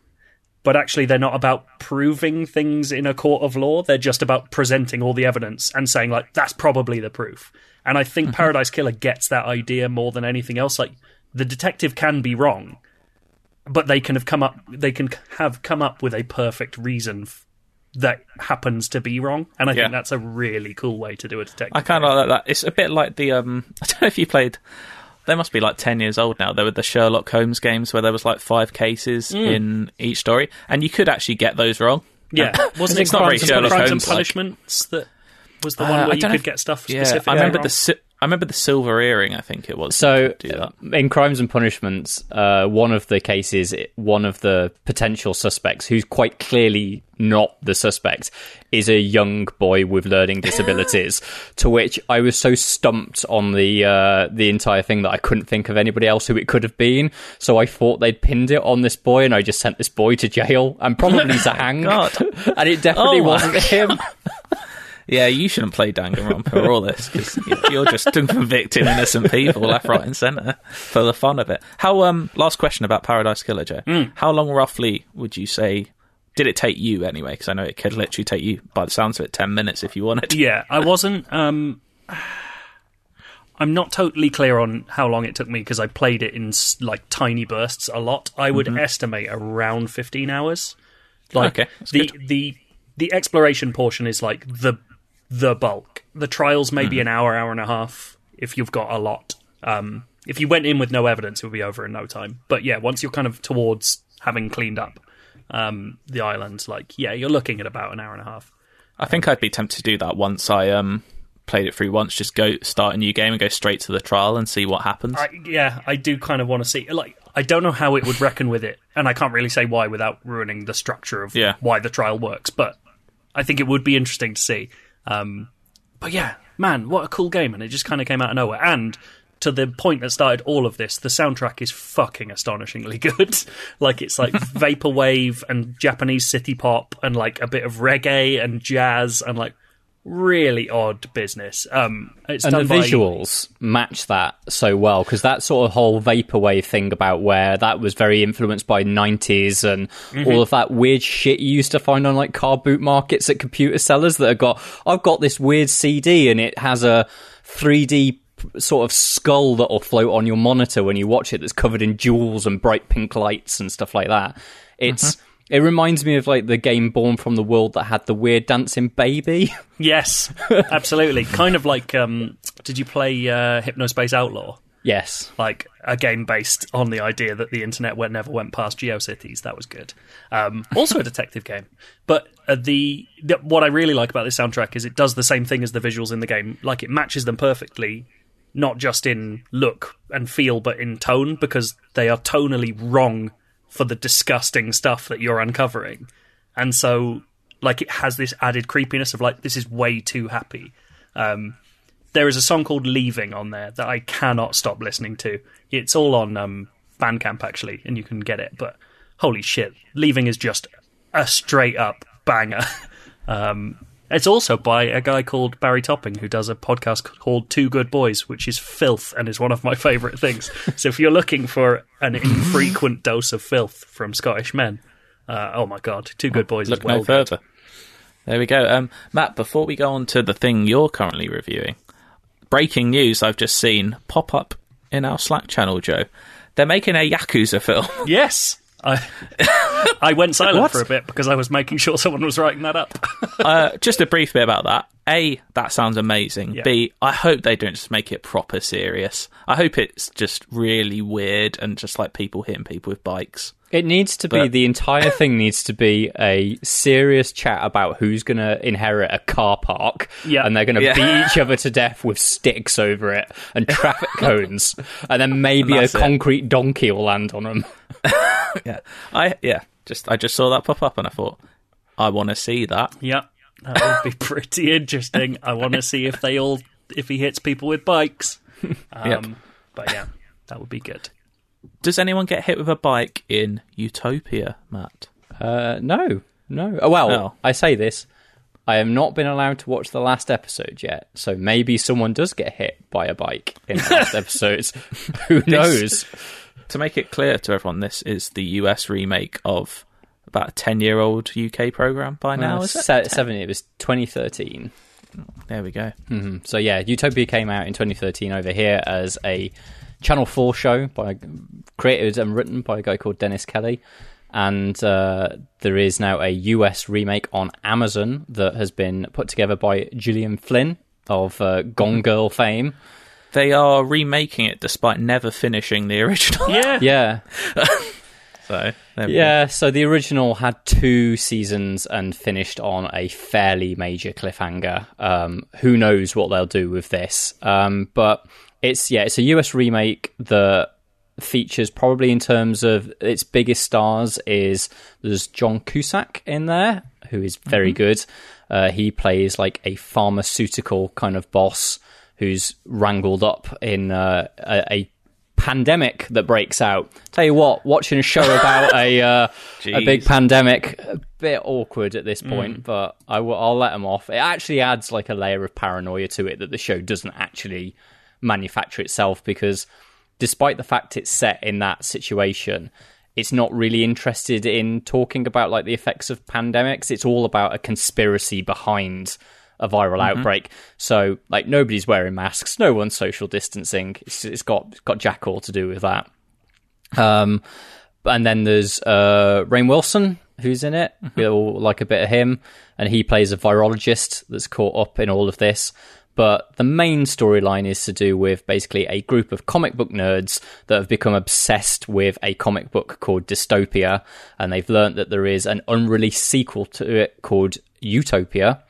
But actually, they're not about proving things in a court of law. They're just about presenting all the evidence and saying, like, that's probably the proof. And I think mm-hmm. Paradise Killer gets that idea more than anything else. Like, the detective can be wrong, but they can have come up. They can have come up with a perfect reason f- that happens to be wrong. And I yeah. think that's a really cool way to do a detective. I kind of like that. It's a bit like the. Um, I don't know if you played. They must be like ten years old now. There were the Sherlock Holmes games where there was like five cases mm. in each story, and you could actually get those wrong. Yeah, and, wasn't it Crimes and, Crimes and Punishments like, that was the uh, one where you could if, get stuff yeah, specific? I remember wrong. the I remember the silver earring. I think it was. So in Crimes and Punishments, uh, one of the cases, one of the potential suspects, who's quite clearly not the suspect, is a young boy with learning disabilities, to which I was so stumped on the uh, the entire thing that I couldn't think of anybody else who it could have been, so I thought they'd pinned it on this boy, and I just sent this boy to jail and probably to hang. God. And it definitely oh wasn't him. Yeah, you shouldn't play Danganronpa or all this, because you're just convicting innocent people left, right and centre for the fun of it. How? Um, last question about Paradise Killer, Joe. Mm. How long roughly would you say... Did it take you anyway? Because I know it could literally take you, by the sounds of it, ten minutes if you wanted. Yeah, I wasn't... Um, I'm not totally clear on how long it took me because I played it in like tiny bursts a lot. I would mm-hmm. estimate around fifteen hours. Like okay, the, the the exploration portion is like the the bulk. The trials may be mm. an hour, hour and a half if you've got a lot. Um, if you went in with no evidence, it would be over in no time. But yeah, once you're kind of towards having cleaned up um the island, like yeah you're looking at about an hour and a half. I think I'd be tempted to do that once I um played it through once, just go start a new game and go straight to the trial and see what happens. I, yeah, I do kind of want to see. Like, I don't know how it would reckon with it, and I can't really say why without ruining the structure of yeah. why the trial works, but I think it would be interesting to see. Um, but yeah, man, what a cool game, and it just kind of came out of nowhere. And to the point that started all of this, the soundtrack is fucking astonishingly good. Like, it's like vaporwave and Japanese city pop and like a bit of reggae and jazz and like really odd business. Um, it's and done the by... visuals match that so well, because that sort of whole vaporwave thing about where that was very influenced by nineties and mm-hmm. all of that weird shit you used to find on like car boot markets at computer sellers that have got, I've got this weird C D and it has a three D sort of skull that will float on your monitor when you watch it, that's covered in jewels and bright pink lights and stuff like that. It's mm-hmm. It reminds me of like the game Born from the World that had the weird dancing baby. Yes, absolutely. Kind of like um did you play uh Hypnospace Outlaw? Yes, like a game based on the idea that the internet went never went past GeoCities. That was good. Um, also a detective game. But uh, the, the what I really like about this soundtrack is it does the same thing as the visuals in the game. Like, it matches them perfectly. Not just in look and feel, but in tone, because they are tonally wrong for the disgusting stuff that you're uncovering. And so, like, it has this added creepiness of, like, this is way too happy. Um, there is a song called Leaving on there that I cannot stop listening to. It's all on um, Bandcamp, actually, and you can get it. But holy shit, Leaving is just a straight-up banger. um It's also by a guy called Barry Topping, who does a podcast called Two Good Boys, which is filth and is one of my favourite things. So if you're looking for an infrequent dose of filth from Scottish men, uh, oh my God, Two Good Boys oh, is well. Look no further. There we go. Um, Matt, before we go on to the thing you're currently reviewing, breaking news I've just seen pop up in our Slack channel, Joe. They're making a Yakuza film. Yes! I I went silent what? for a bit because I was making sure someone was writing that up. uh, just a brief bit about that. A, that sounds amazing. Yeah. B, I hope they don't just make it proper serious. I hope it's just really weird and just like people hitting people with bikes. It needs to but... be, the entire thing needs to be a serious chat about who's going to inherit a car park, yeah. and they're going to yeah. beat each other to death with sticks over it and traffic cones, and then maybe and a concrete it. donkey will land on them. yeah, I yeah, just I just saw that pop up and I thought, I want to see that. Yeah, that would be pretty interesting. I want to see if they all if he hits people with bikes. Um, yep. But yeah, that would be good. Does anyone get hit with a bike in Utopia, Matt? Uh, no, no. Oh, well, no. I say this. I have not been allowed to watch the last episode yet, so maybe someone does get hit by a bike in the last episodes. Who knows? This, to make it clear to everyone, this is the U S remake of about a ten-year-old U K programme by now, well, is it? seven, it was twenty thirteen. There we go. Mm-hmm. So yeah, Utopia came out in twenty thirteen over here as a Channel four show, by created and written by a guy called Dennis Kelly, and uh, there is now a U S remake on Amazon that has been put together by Gillian Flynn of uh, Gone Girl fame. They are remaking it despite never finishing the original. Yeah. Yeah. so, there we yeah, go. So the original had two seasons and finished on a fairly major cliffhanger. Um, who knows what they'll do with this? Um, but... It's yeah, it's a U S remake that features probably in terms of its biggest stars is there's John Cusack in there, who is very mm-hmm. good. Uh, he plays like a pharmaceutical kind of boss who's wrangled up in uh, a, a pandemic that breaks out. Tell you what, watching a show about a uh, a big pandemic, a bit awkward at this point, mm. but I will, I'll let them off. It actually adds like a layer of paranoia to it that the show doesn't actually manufacture itself, because despite the fact it's set in that situation, it's not really interested in talking about like the effects of pandemics. It's all about a conspiracy behind a viral mm-hmm. outbreak. So like nobody's wearing masks, no one's social distancing. It's, it's got it's got jack all to do with that. Um, and then there's uh, Rainn Wilson, who's in it. Mm-hmm. We all like a bit of him, and he plays a virologist that's caught up in all of this. But the main storyline is to do with basically a group of comic book nerds that have become obsessed with a comic book called Dystopia, and they've learned that there is an unreleased sequel to it called Utopia,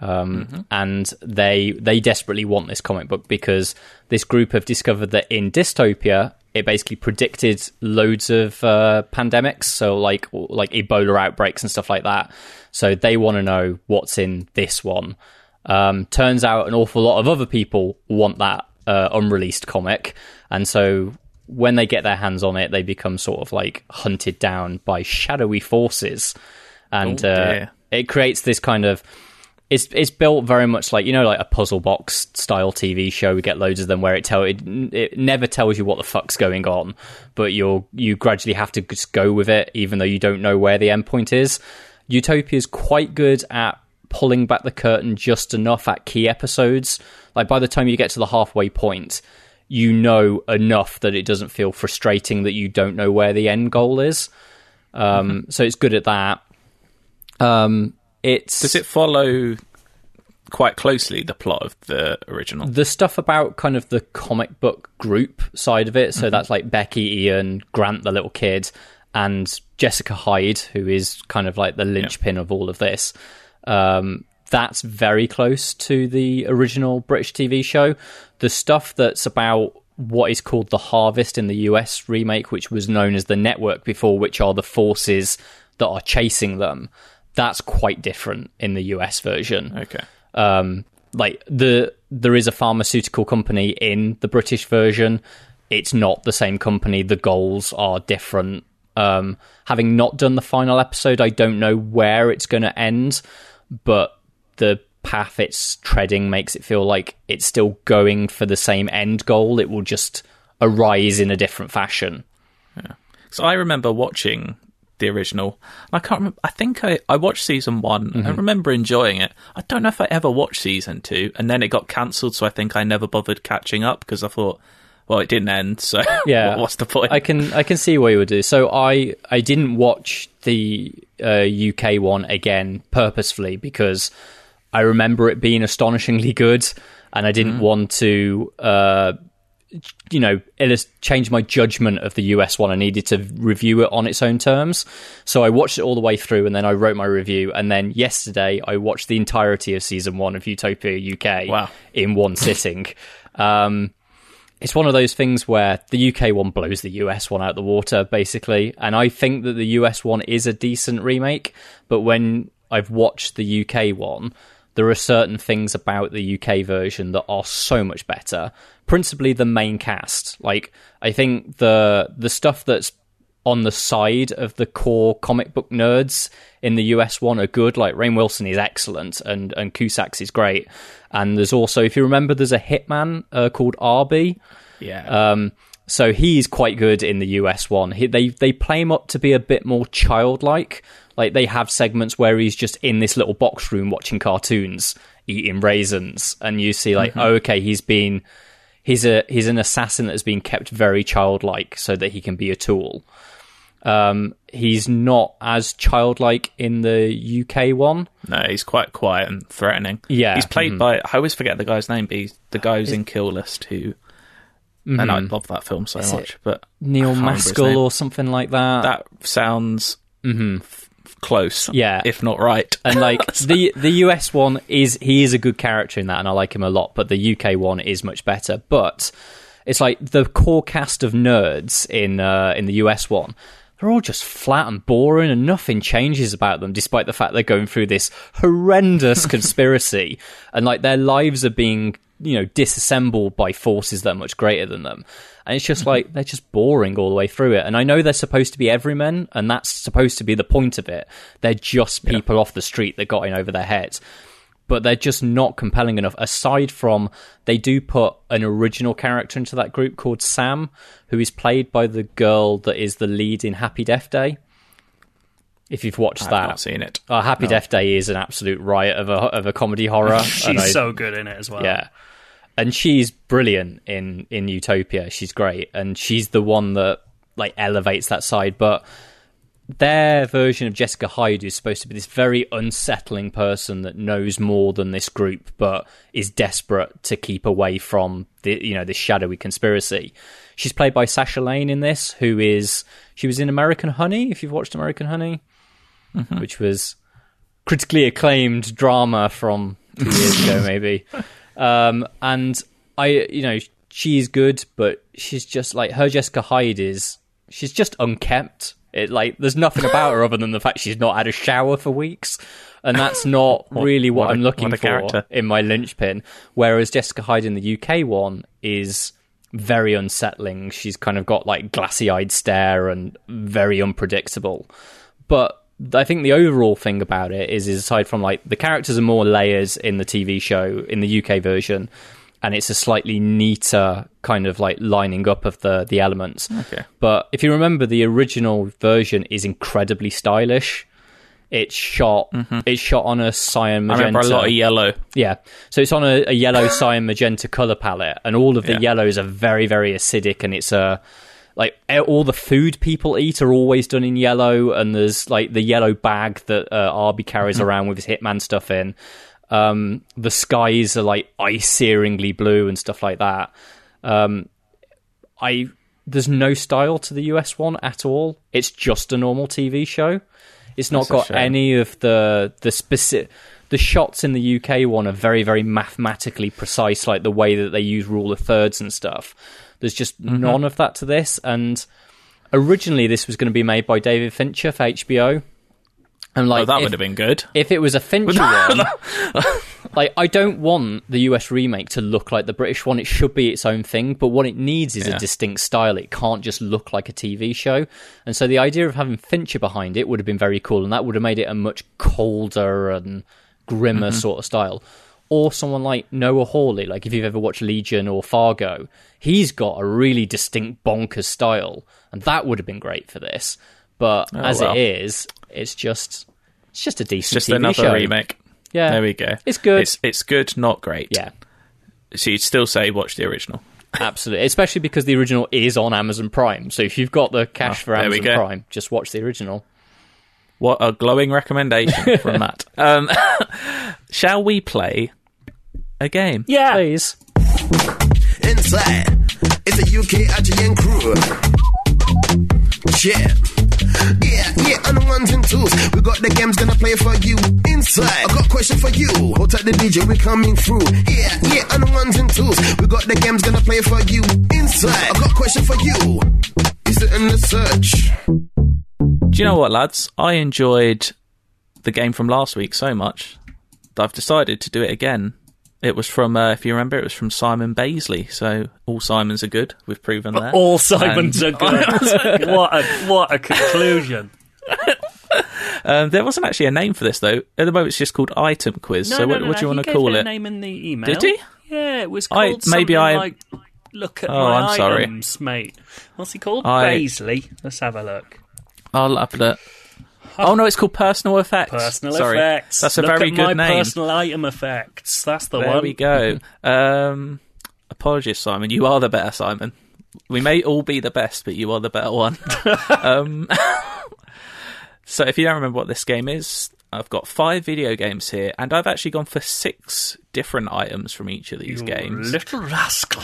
Um, mm-hmm. And they they desperately want this comic book because this group have discovered that in Dystopia, it basically predicted loads of uh, pandemics, so like like Ebola outbreaks and stuff like that. So they want to know what's in this one. Um, turns out an awful lot of other people want that uh, unreleased comic, and so when they get their hands on it, they become sort of like hunted down by shadowy forces, and oh, uh, it creates this kind of... It's it's built very much like, you know, like a puzzle box style T V show. We get loads of them where it tell it, it never tells you what the fuck's going on, but you'll you gradually have to just go with it, even though you don't know where the end point is. Utopia is quite good at pulling back the curtain just enough at key episodes. Like by the time you get to the halfway point, you know enough that it doesn't feel frustrating that you don't know where the end goal is. Um, mm-hmm. So it's good at that. Um. It's, Does it follow quite closely the plot of the original? The stuff about kind of the comic book group side of it. So mm-hmm. that's like Becky, Ian, Grant, the little kid, and Jessica Hyde, who is kind of like the linchpin yeah. of all of this. Um, that's very close to the original British T V show. The stuff that's about what is called the Harvest in the U S remake, which was known as the Network before, which are the forces that are chasing them. That's quite different in the U S version. Okay. Um, like the there is a pharmaceutical company in the British version. It's not the same company. The goals are different. Um, having not done the final episode, I don't know where it's going to end, but the path it's treading makes it feel like it's still going for the same end goal. It will just arise in a different fashion. Yeah. So I remember watching the original. I can't remember. I think I, I watched season one. Mm-hmm. I remember enjoying it. I don't know if I ever watched season two, and then it got cancelled, so I think I never bothered catching up because I thought, well, it didn't end, so yeah. what, what's the point? I can I can see what you would do. So I I didn't watch the uh, U K one again purposefully because I remember it being astonishingly good, and I didn't mm. want to. Uh, you know, it changed my judgment of the U S one. I needed to review it on its own terms. So I watched it all the way through and then I wrote my review. And then yesterday I watched the entirety of season one of Utopia U K wow. in one sitting. Um, it's one of those things where the U K one blows the U S one out of the water, basically. And I think that the U S one is a decent remake. But when I've watched the U K one, there are certain things about the U K version that are so much better, principally the main cast. Like, I think the the stuff that's on the side of the core comic book nerds in the U S one are good. Like, Rainn Wilson is excellent, and, and Cusack is great. And there's also, if you remember, there's a hitman uh, called Arby. Yeah. Um, so he's quite good in the U S one. He, they, they play him up to be a bit more childlike. Like, they have segments where he's just in this little box room watching cartoons, eating raisins, and you see, like, mm-hmm. oh, okay, he's been... He's a he's an assassin that has been kept very childlike so that he can be a tool. Um, he's not as childlike in the U K one. No, he's quite quiet and threatening. Yeah, he's played mm-hmm. by... I always forget the guy's name, but he's the guy who's in Kill List who... Mm-hmm. And I love that film so Is much, but... Neil Maskell or something like that? That sounds... Mm-hmm. Close, yeah, if not right. And like the the U S one is he is a good character in that, and I like him a lot, but the U K one is much better. But it's like the core cast of nerds in uh in the U S one, they're all just flat and boring, and nothing changes about them despite the fact they're going through this horrendous conspiracy and like their lives are being, you know, disassembled by forces that are much greater than them. And it's just like, they're just boring all the way through it. And I know they're supposed to be everymen, and that's supposed to be the point of it. They're just people yeah. off the street that got in over their heads. But they're just not compelling enough, aside from they do put an original character into that group called Sam, who is played by the girl that is the lead in Happy Death Day. If you've watched I've that, I've not seen it. Uh, Happy no. Death Day is an absolute riot of a of a comedy horror. She's and I, so good in it as well. Yeah, and she's brilliant in in Utopia. She's great, and she's the one that like elevates that side. But their version of Jessica Hyde is supposed to be this very unsettling person that knows more than this group, but is desperate to keep away from the you know this shadowy conspiracy. She's played by Sasha Lane in this, who is she was in American Honey. If you've watched American Honey. Mm-hmm. Which was critically acclaimed drama from two years ago, maybe. Um, and I, you know, she's good, but she's just like, her Jessica Hyde is, she's just unkempt. It, like, there's nothing about her other than the fact she's not had a shower for weeks. And that's not what, really what, what I'm looking what for character. in my linchpin. Whereas Jessica Hyde in the U K one is very unsettling. She's kind of got like glassy-eyed stare and very unpredictable. But I think the overall thing about it is, is aside from like the characters are more layers in the T V show, in the U K version, and it's a slightly neater kind of like lining up of the, the elements. Okay. But if you remember, the original version is incredibly stylish. It's shot mm-hmm. it's shot on a cyan magenta. I remember a lot of yellow. Yeah. So it's on a, a yellow cyan magenta colour palette, and all of the yeah. yellows are very, very acidic, and it's a like all the food people eat are always done in yellow, and there's like the yellow bag that uh, Arby carries mm-hmm. around with his Hitman stuff in. Um, the skies are like eye-searingly blue and stuff like that. Um, I there's no style to the U S one at all. It's just a normal T V show. It's not That's got any of the the specific. The shots in the U K one are very, very mathematically precise, like the way that they use rule of thirds and stuff. There's just mm-hmm. none of that to this. And originally, this was going to be made by David Fincher for H B O. And like, oh, that if, would have been good if it was a Fincher one. Like, I don't want the U S remake to look like the British one. It should be its own thing, but what it needs is yeah. a distinct style. It can't just look like a T V show. And so the idea of having Fincher behind it would have been very cool, and that would have made it a much colder and grimmer mm-hmm. sort of style. Or someone like Noah Hawley, like if you've ever watched Legion or Fargo, he's got a really distinct bonkers style, and that would have been great for this. But oh, as well. it is, it's just it's just a decent it's just T V another show. remake. Yeah, there we go. It's good. It's it's good, not great. Yeah. So you'd still say watch the original. Absolutely, especially because the original is on Amazon Prime. So if you've got the cash oh, for Amazon Prime, just watch the original. What a glowing recommendation from Matt. Um, shall we play a game? Yeah, please. Inside, it's a U K I G N crew. Yeah, yeah, yeah, on the ones and twos, we got the games gonna play for you. Inside, I got a question for you. Hold tight, the D J, we coming through. Yeah, yeah, on the ones and twos, we got the games gonna play for you. Inside, I got a question for you. Is it in the search? Do you know what, lads? I enjoyed the game from last week so much that I've decided to do it again. It was from, uh, if you remember, it was from Simon Baisley. So all Simons are good. We've proven that. All Simons and... are good. What a what a conclusion. um, there wasn't actually a name for this though. At the moment, it's just called Item Quiz. No, so no, what, no, what do you no, want to call it? A name in the email. Did he? Yeah, it was called I, maybe something I... like "Look at oh, my I'm items, sorry. mate." What's he called? I... Baisley. Let's have a look. I'll up it. Oh, no, it's called Personal Effects. Personal Sorry. Effects. That's a Look very at good my name. Personal Item Effects. That's the there one. There we go. Um, apologies, Simon. You are the better Simon. We may all be the best, but you are the better one. um, so if you don't remember what this game is, I've got five video games here, and I've actually gone for six different items from each of these you games. Little rascal.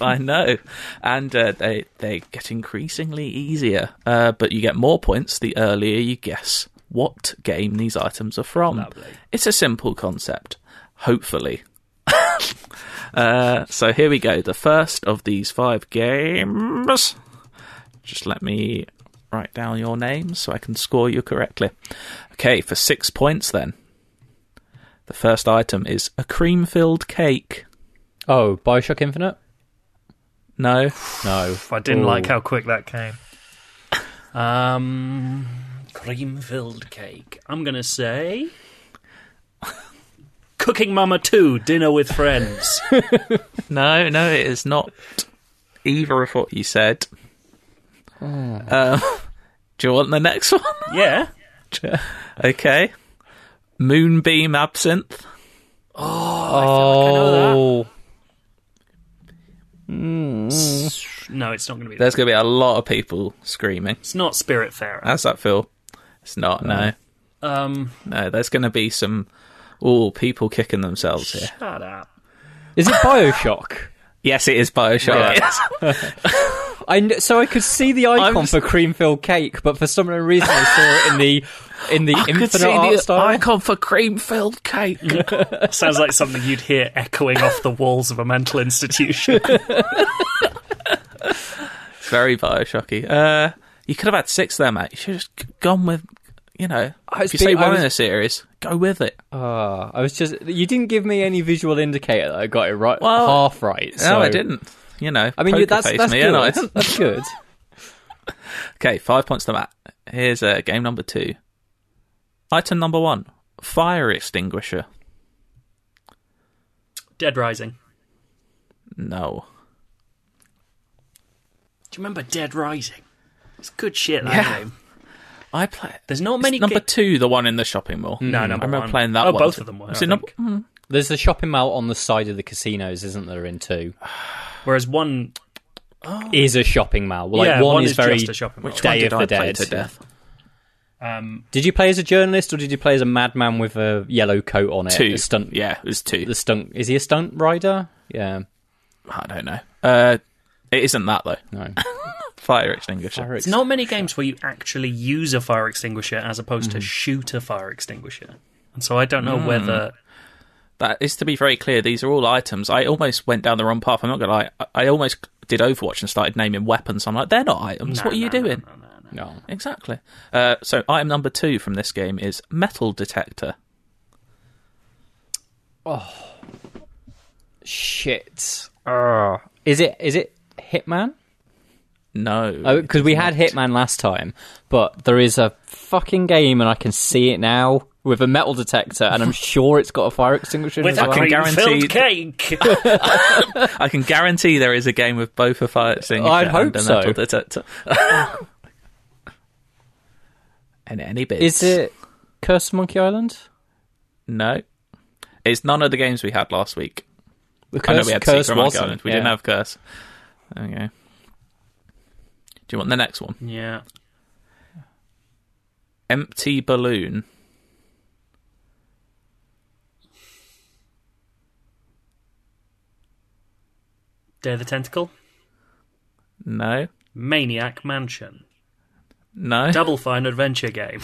I know. And uh, they, they get increasingly easier, uh, but you get more points the earlier you guess what game these items are from. Lovely. It's a simple concept, hopefully. uh, so here we go. The first of these five games. Just let me write down your names so I can score you correctly. Okay, for six points then. The first item is a cream-filled cake. Oh, Bioshock Infinite? No. No. I didn't Ooh. like how quick that came. Um, cream-filled cake. I'm going to say... Cooking Mama two, Dinner with Friends. no, no, it is not either of what you said. Oh. Um, do you want the next one? Yeah. Okay. Moonbeam Absinthe. Oh, I feel like I know that. Mm. No, it's not going to be. There's going to be a lot of people screaming. It's not Spiritfarer. How's that feel? It's not. No. No. Um. No. There's going to be some. Oh, people kicking themselves shut here. Shut up. Is it Bioshock? Yes, it is Bioshock. Yeah. I so I could see the icon was... for cream-filled cake, but for some reason I saw it in the in the I infinite could see art the style. Icon for cream-filled cake. Sounds like something you'd hear echoing off the walls of a mental institution. Very Bioshocky. Uh, you could have had six there, mate. You should have just gone with, you know, if you being, say one was, in a series, go with it. Uh, I was just, you didn't give me any visual indicator that I got it right, well, half right. So. No, I didn't. You know, I mean, poker that's, face that's me, good. I? That's good. Okay, five points to Matt. Here's uh, game number two. Item number one, fire extinguisher. Dead Rising. No. Do you remember Dead Rising? It's good shit, that yeah. game. I play. There's not many. It's number ga- two, the one in the shopping mall. Mm. No, no, I remember one. playing that. Oh, one. Both of them were. It number- mm. There's the shopping mall on the side of the casinos, isn't there? In two, whereas one oh. is a shopping mall. Well, yeah, like one, one is, is very just a shopping mall. Which Day one of the I Dead. To death? Um, did you play as a journalist or did you play as a madman with a yellow coat on it? Two. Stunt, yeah, it was two. The stunt. Is he a stunt rider? Yeah, I don't know. Uh, It isn't that, though. No. Fire extinguisher. Fire extinguisher. There's not many games where you actually use a fire extinguisher as opposed mm. to shoot a fire extinguisher. And so I don't know mm. whether... That is to be very clear. These are all items. I almost went down the wrong path. I'm not going to lie. I, I almost did Overwatch and started naming weapons. I'm like, they're not items. No, what are no, you doing? No. no, no, no. no. Exactly. Uh, so item number two from this game is metal detector. Oh. Shit. Uh, is it? Is it... Hitman? No. Because oh, we had Hitman last time, but there is a fucking game and I can see it now with a metal detector and I'm sure it's got a fire extinguisher. With a well. cream-filled cake! I can guarantee there is a game with both a fire extinguisher I'd hope and a so. metal detector. And any bits. Is it Curse of Monkey Island? No. It's none of the games we had last week. The curse, I know we had Secret of Monkey Island. We yeah. didn't have Curse. There we go. Do you want the next one? Yeah. Empty balloon. Day of the Tentacle? No. Maniac Mansion? No. Double Fine Adventure Game?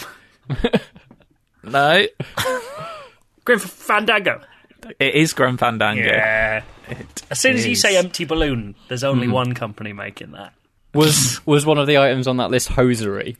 No. Grim Fandango? It is Grim Fandango. Yeah. It as soon is. as you say empty balloon, there's only mm. one company making that. Was was one of the items on that list hosiery?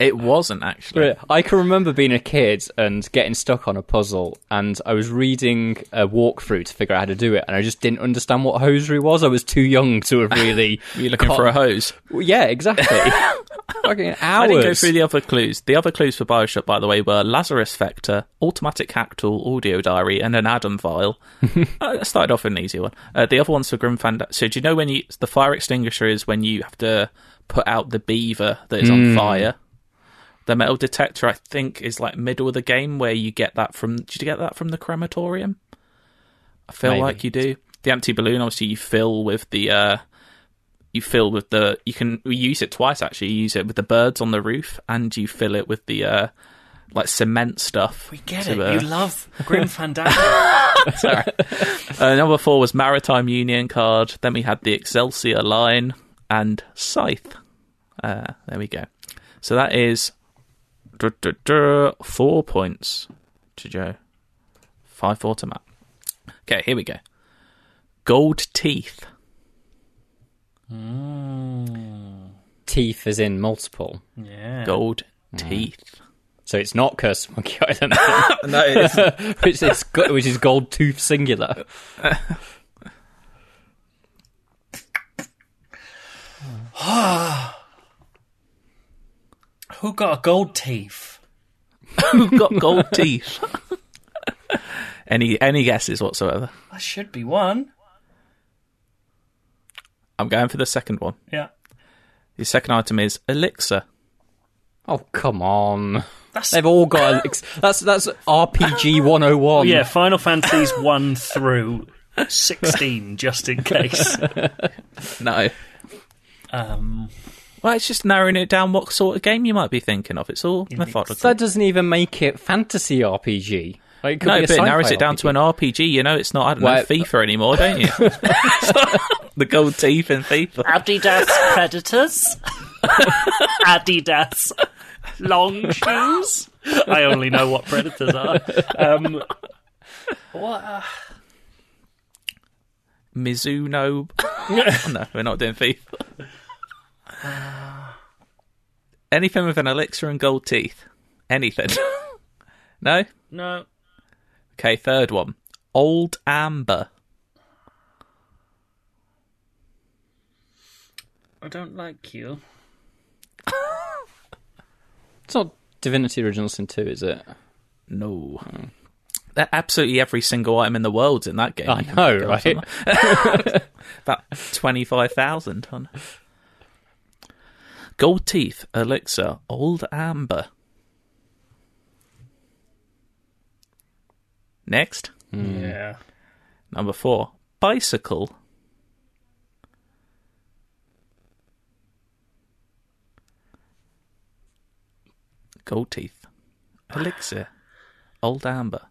It wasn't, actually. I can remember being a kid and getting stuck on a puzzle, and I was reading a walkthrough to figure out how to do it, and I just didn't understand what hosiery was. I was too young to have really... You're looking got... for a hose? Yeah, exactly. Fucking hours. I didn't go through the other clues. The other clues for Bioshock, by the way, were Lazarus Vector, Automatic Hack Tool, Audio Diary, and an Adam File. I started off with an easy one. Uh, the other one's for Grim Fandango. So do you know when you... The fire extinguisher is when you have to put out the beaver that is mm. on fire? The metal detector, I think, is like middle of the game where you get that from... Did you get that from the crematorium? I feel Maybe. like you do. The empty balloon, obviously, you fill with the... Uh, you fill with the... You can you use it twice, actually. You use it with the birds on the roof, and you fill it with the uh, like cement stuff. We get to, it. Uh... You love Grim Fandango. Sorry. Uh, number four was Maritime Union card. Then we had the Excelsior line and Scythe. Uh, there we go. So that is... Four points to Joe. Five, four to Matt. Okay, here we go. Gold teeth. Mm. Teeth as in multiple. Yeah. Gold mm. teeth. So it's not Curse of Monkey Island. No, it isn't. which, is, which is gold tooth singular. Who got a gold teeth? Who got gold teeth? any any guesses whatsoever? That should be one. I'm going for the second one. Yeah. The second item is elixir. Oh, come on. That's... They've all got elixir. That's, that's R P G one oh one. Yeah, Final Fantasies one through sixteen, just in case. No. Um... Well, it's just narrowing it down what sort of game you might be thinking of. It's all methodical. That doesn't even make it fantasy R P G. Like, it could no, be a but it narrows it down R P G. To an R P G. You know, it's not, I don't well, know, FIFA anymore, don't you? The gold teeth in FIFA. Adidas Predators. Adidas long shoes. I only know what Predators are. Um, what? Uh... Mizuno. Oh, no, we're not doing FIFA. Anything with an elixir and gold teeth. Anything. No? No. Okay, third one. Old Amber. I don't like you. It's not Divinity Original Sin two, is it? No. Oh. Absolutely every single item in the world's in that game. I know, right? About twenty-five thousand. Gold teeth, elixir, old amber. Next. Mm. Yeah. Number four, bicycle. Gold teeth, elixir, old amber,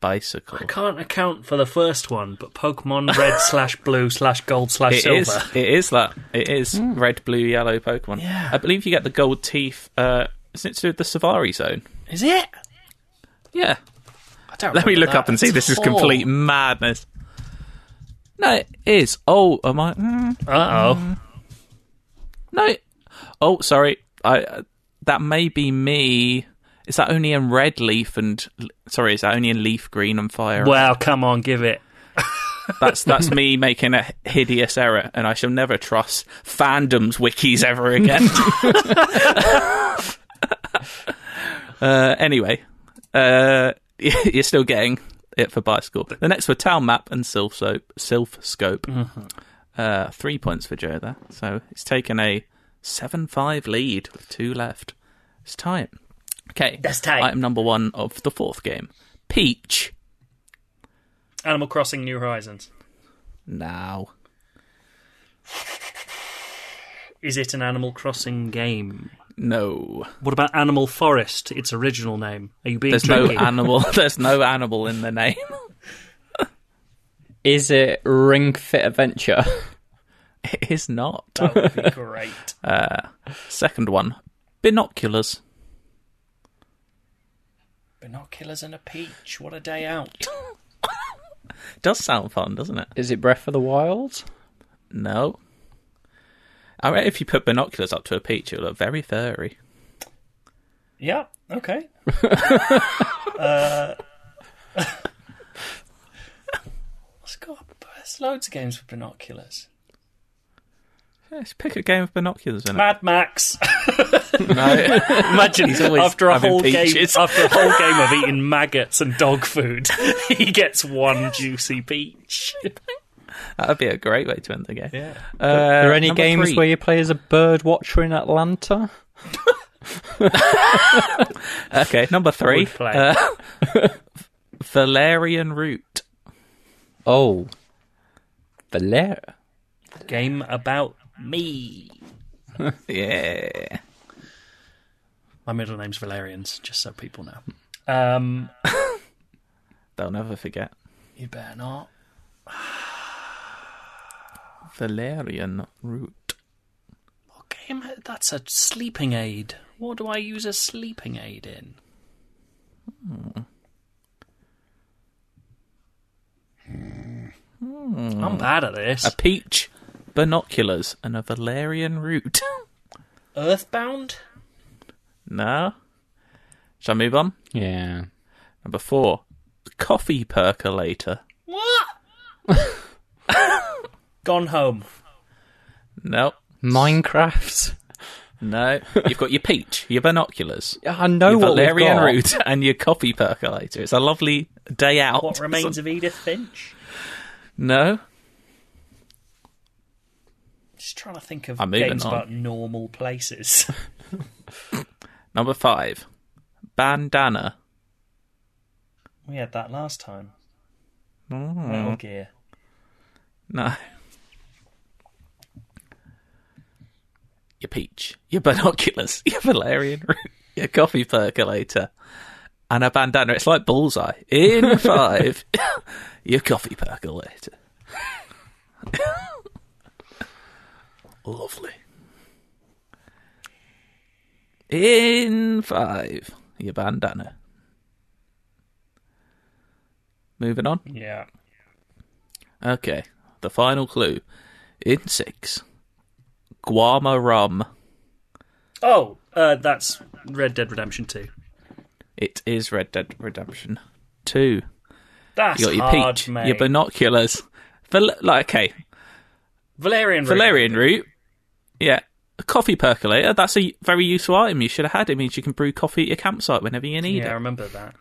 bicycle. I can't account for the first one, but Pokemon Red slash Blue slash Gold slash Silver. Is, it is that. It is mm. Red, Blue, Yellow Pokemon. Yeah. I believe you get the gold teeth. Uh, isn't it to do with the Savari Zone? Is it? Yeah. I don't Let me look up and see. This is complete madness. No, it is. Oh, am I? Mm, uh oh. No. Oh, sorry. I. Uh, that may be me. Is that only in red leaf and... Sorry, is that only in leaf, green and fire? Wow, come on, give it. That's that's me making a hideous error, and I shall never trust fandom's wikis ever again. uh, anyway, uh, you're still getting it for bicycle. The next were town map and Sylph Soap, Sylph Scope. Mm-hmm. Uh, three points for Joe there. So it's taken a seven five lead with two left. It's tight. Okay, that's tight. Item number one of the fourth game. Peach. Animal Crossing New Horizons. Now. Is it an Animal Crossing game? No. What about Animal Forest, its original name? Are you being There's tricky? no animal. There's no animal in the name. Is it Ring Fit Adventure? It is not. That would be great. Uh, second one. Binoculars. Binoculars and a peach. What a day out. Does sound fun, doesn't it? Is it Breath of the Wild? No. I mean, if you put binoculars up to a peach, it'll look very furry. Yeah, okay. uh... God, there's loads of games with binoculars. Let's pick a game of binoculars in it. Mad Max. No. Imagine after a whole peaches. game after a whole game of eating maggots and dog food, he gets one juicy peach. That would be a great way to end the game. Yeah. Uh, Are there any games three. where you play as a bird watcher in Atlanta? Okay, number three. Uh, Valerian Root. Oh. Valer. Game about me. Yeah. My middle name's Valerians, just so people know. Um, They'll never forget. You better not. Valerian Root. What game? That's a sleeping aid. What do I use a sleeping aid in? Hmm. Hmm. I'm bad at this. A peach. Binoculars and a Valerian root. Earthbound? No. Shall I move on? Yeah. Number four. Coffee percolator. What? Gone Home. No. Minecraft. No. You've got your peach, your binoculars. I know your what Valerian we've got. root and your coffee percolator. It's a lovely day out. What Remains of Edith Finch? No. Just trying to think of games on. about normal places. Number five, Bandana. We had that last time. Oh. Metal Gear. No. Your peach, your binoculars, your Valerian root, your coffee percolator, and a bandana. It's like Bullseye. In five, your coffee percolator. Lovely. In five, your bandana. Moving on? Yeah. Okay, the final clue. In six, Guamaram. Oh, uh, that's Red Dead Redemption two. It is Red Dead Redemption two. That's hard, mate. You got your hard, peach, mate. Your binoculars. Val- like, okay. Valerian root. Valerian root. Yeah. A coffee percolator. That's a very useful item you should have had. It means you can brew coffee at your campsite whenever you need yeah, it. Yeah, I remember that.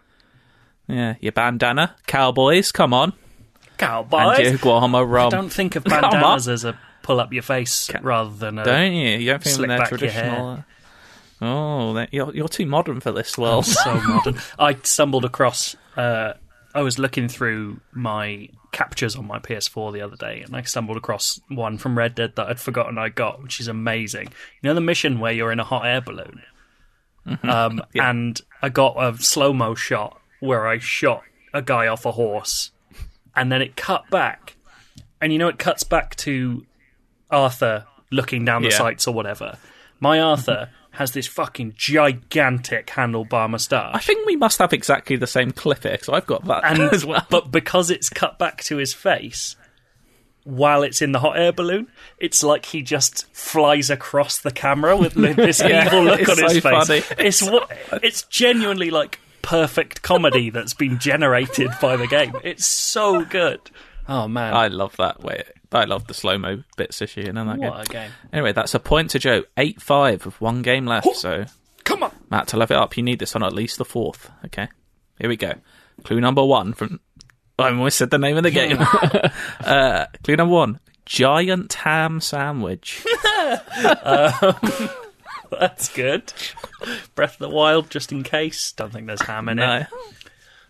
Yeah, your bandana. Cowboys, come on. Cowboys? And your Guama rum. I don't think of bandanas as a pull-up-your-face Ca- rather than a Don't you? You don't think they're traditional... Oh, you're you're too modern for this world. I'm so modern. I stumbled across... Uh, I was looking through my captures on my P S four the other day, and I stumbled across one from Red Dead that I'd forgotten I got, which is amazing. You know the mission where you're in a hot air balloon? Mm-hmm. Um, yeah. And I got a slow-mo shot where I shot a guy off a horse, and then it cut back. And you know it cuts back to Arthur looking down the yeah. sights or whatever. My Arthur... has this fucking gigantic handlebar moustache. I think we must have exactly the same clip here, because I've got that and, as well. But because it's cut back to his face while it's in the hot air balloon, it's like he just flies across the camera with this yeah, evil look on so his funny. face. It's, it's, what, it's genuinely like perfect comedy that's been generated by the game. It's so good. Oh, man. I love that way. I love the slow-mo bits issue. You know, that what game. a game. Anyway, that's a point to Joe. eight five with one game left. Oh, so, come on. Matt, to level it up, you need this on at least the fourth. Okay, here we go. Clue number one from... I almost said the name of the game. uh, clue number one, giant ham sandwich. um, that's good. Breath of the Wild, just in case. Don't think there's ham in no. it.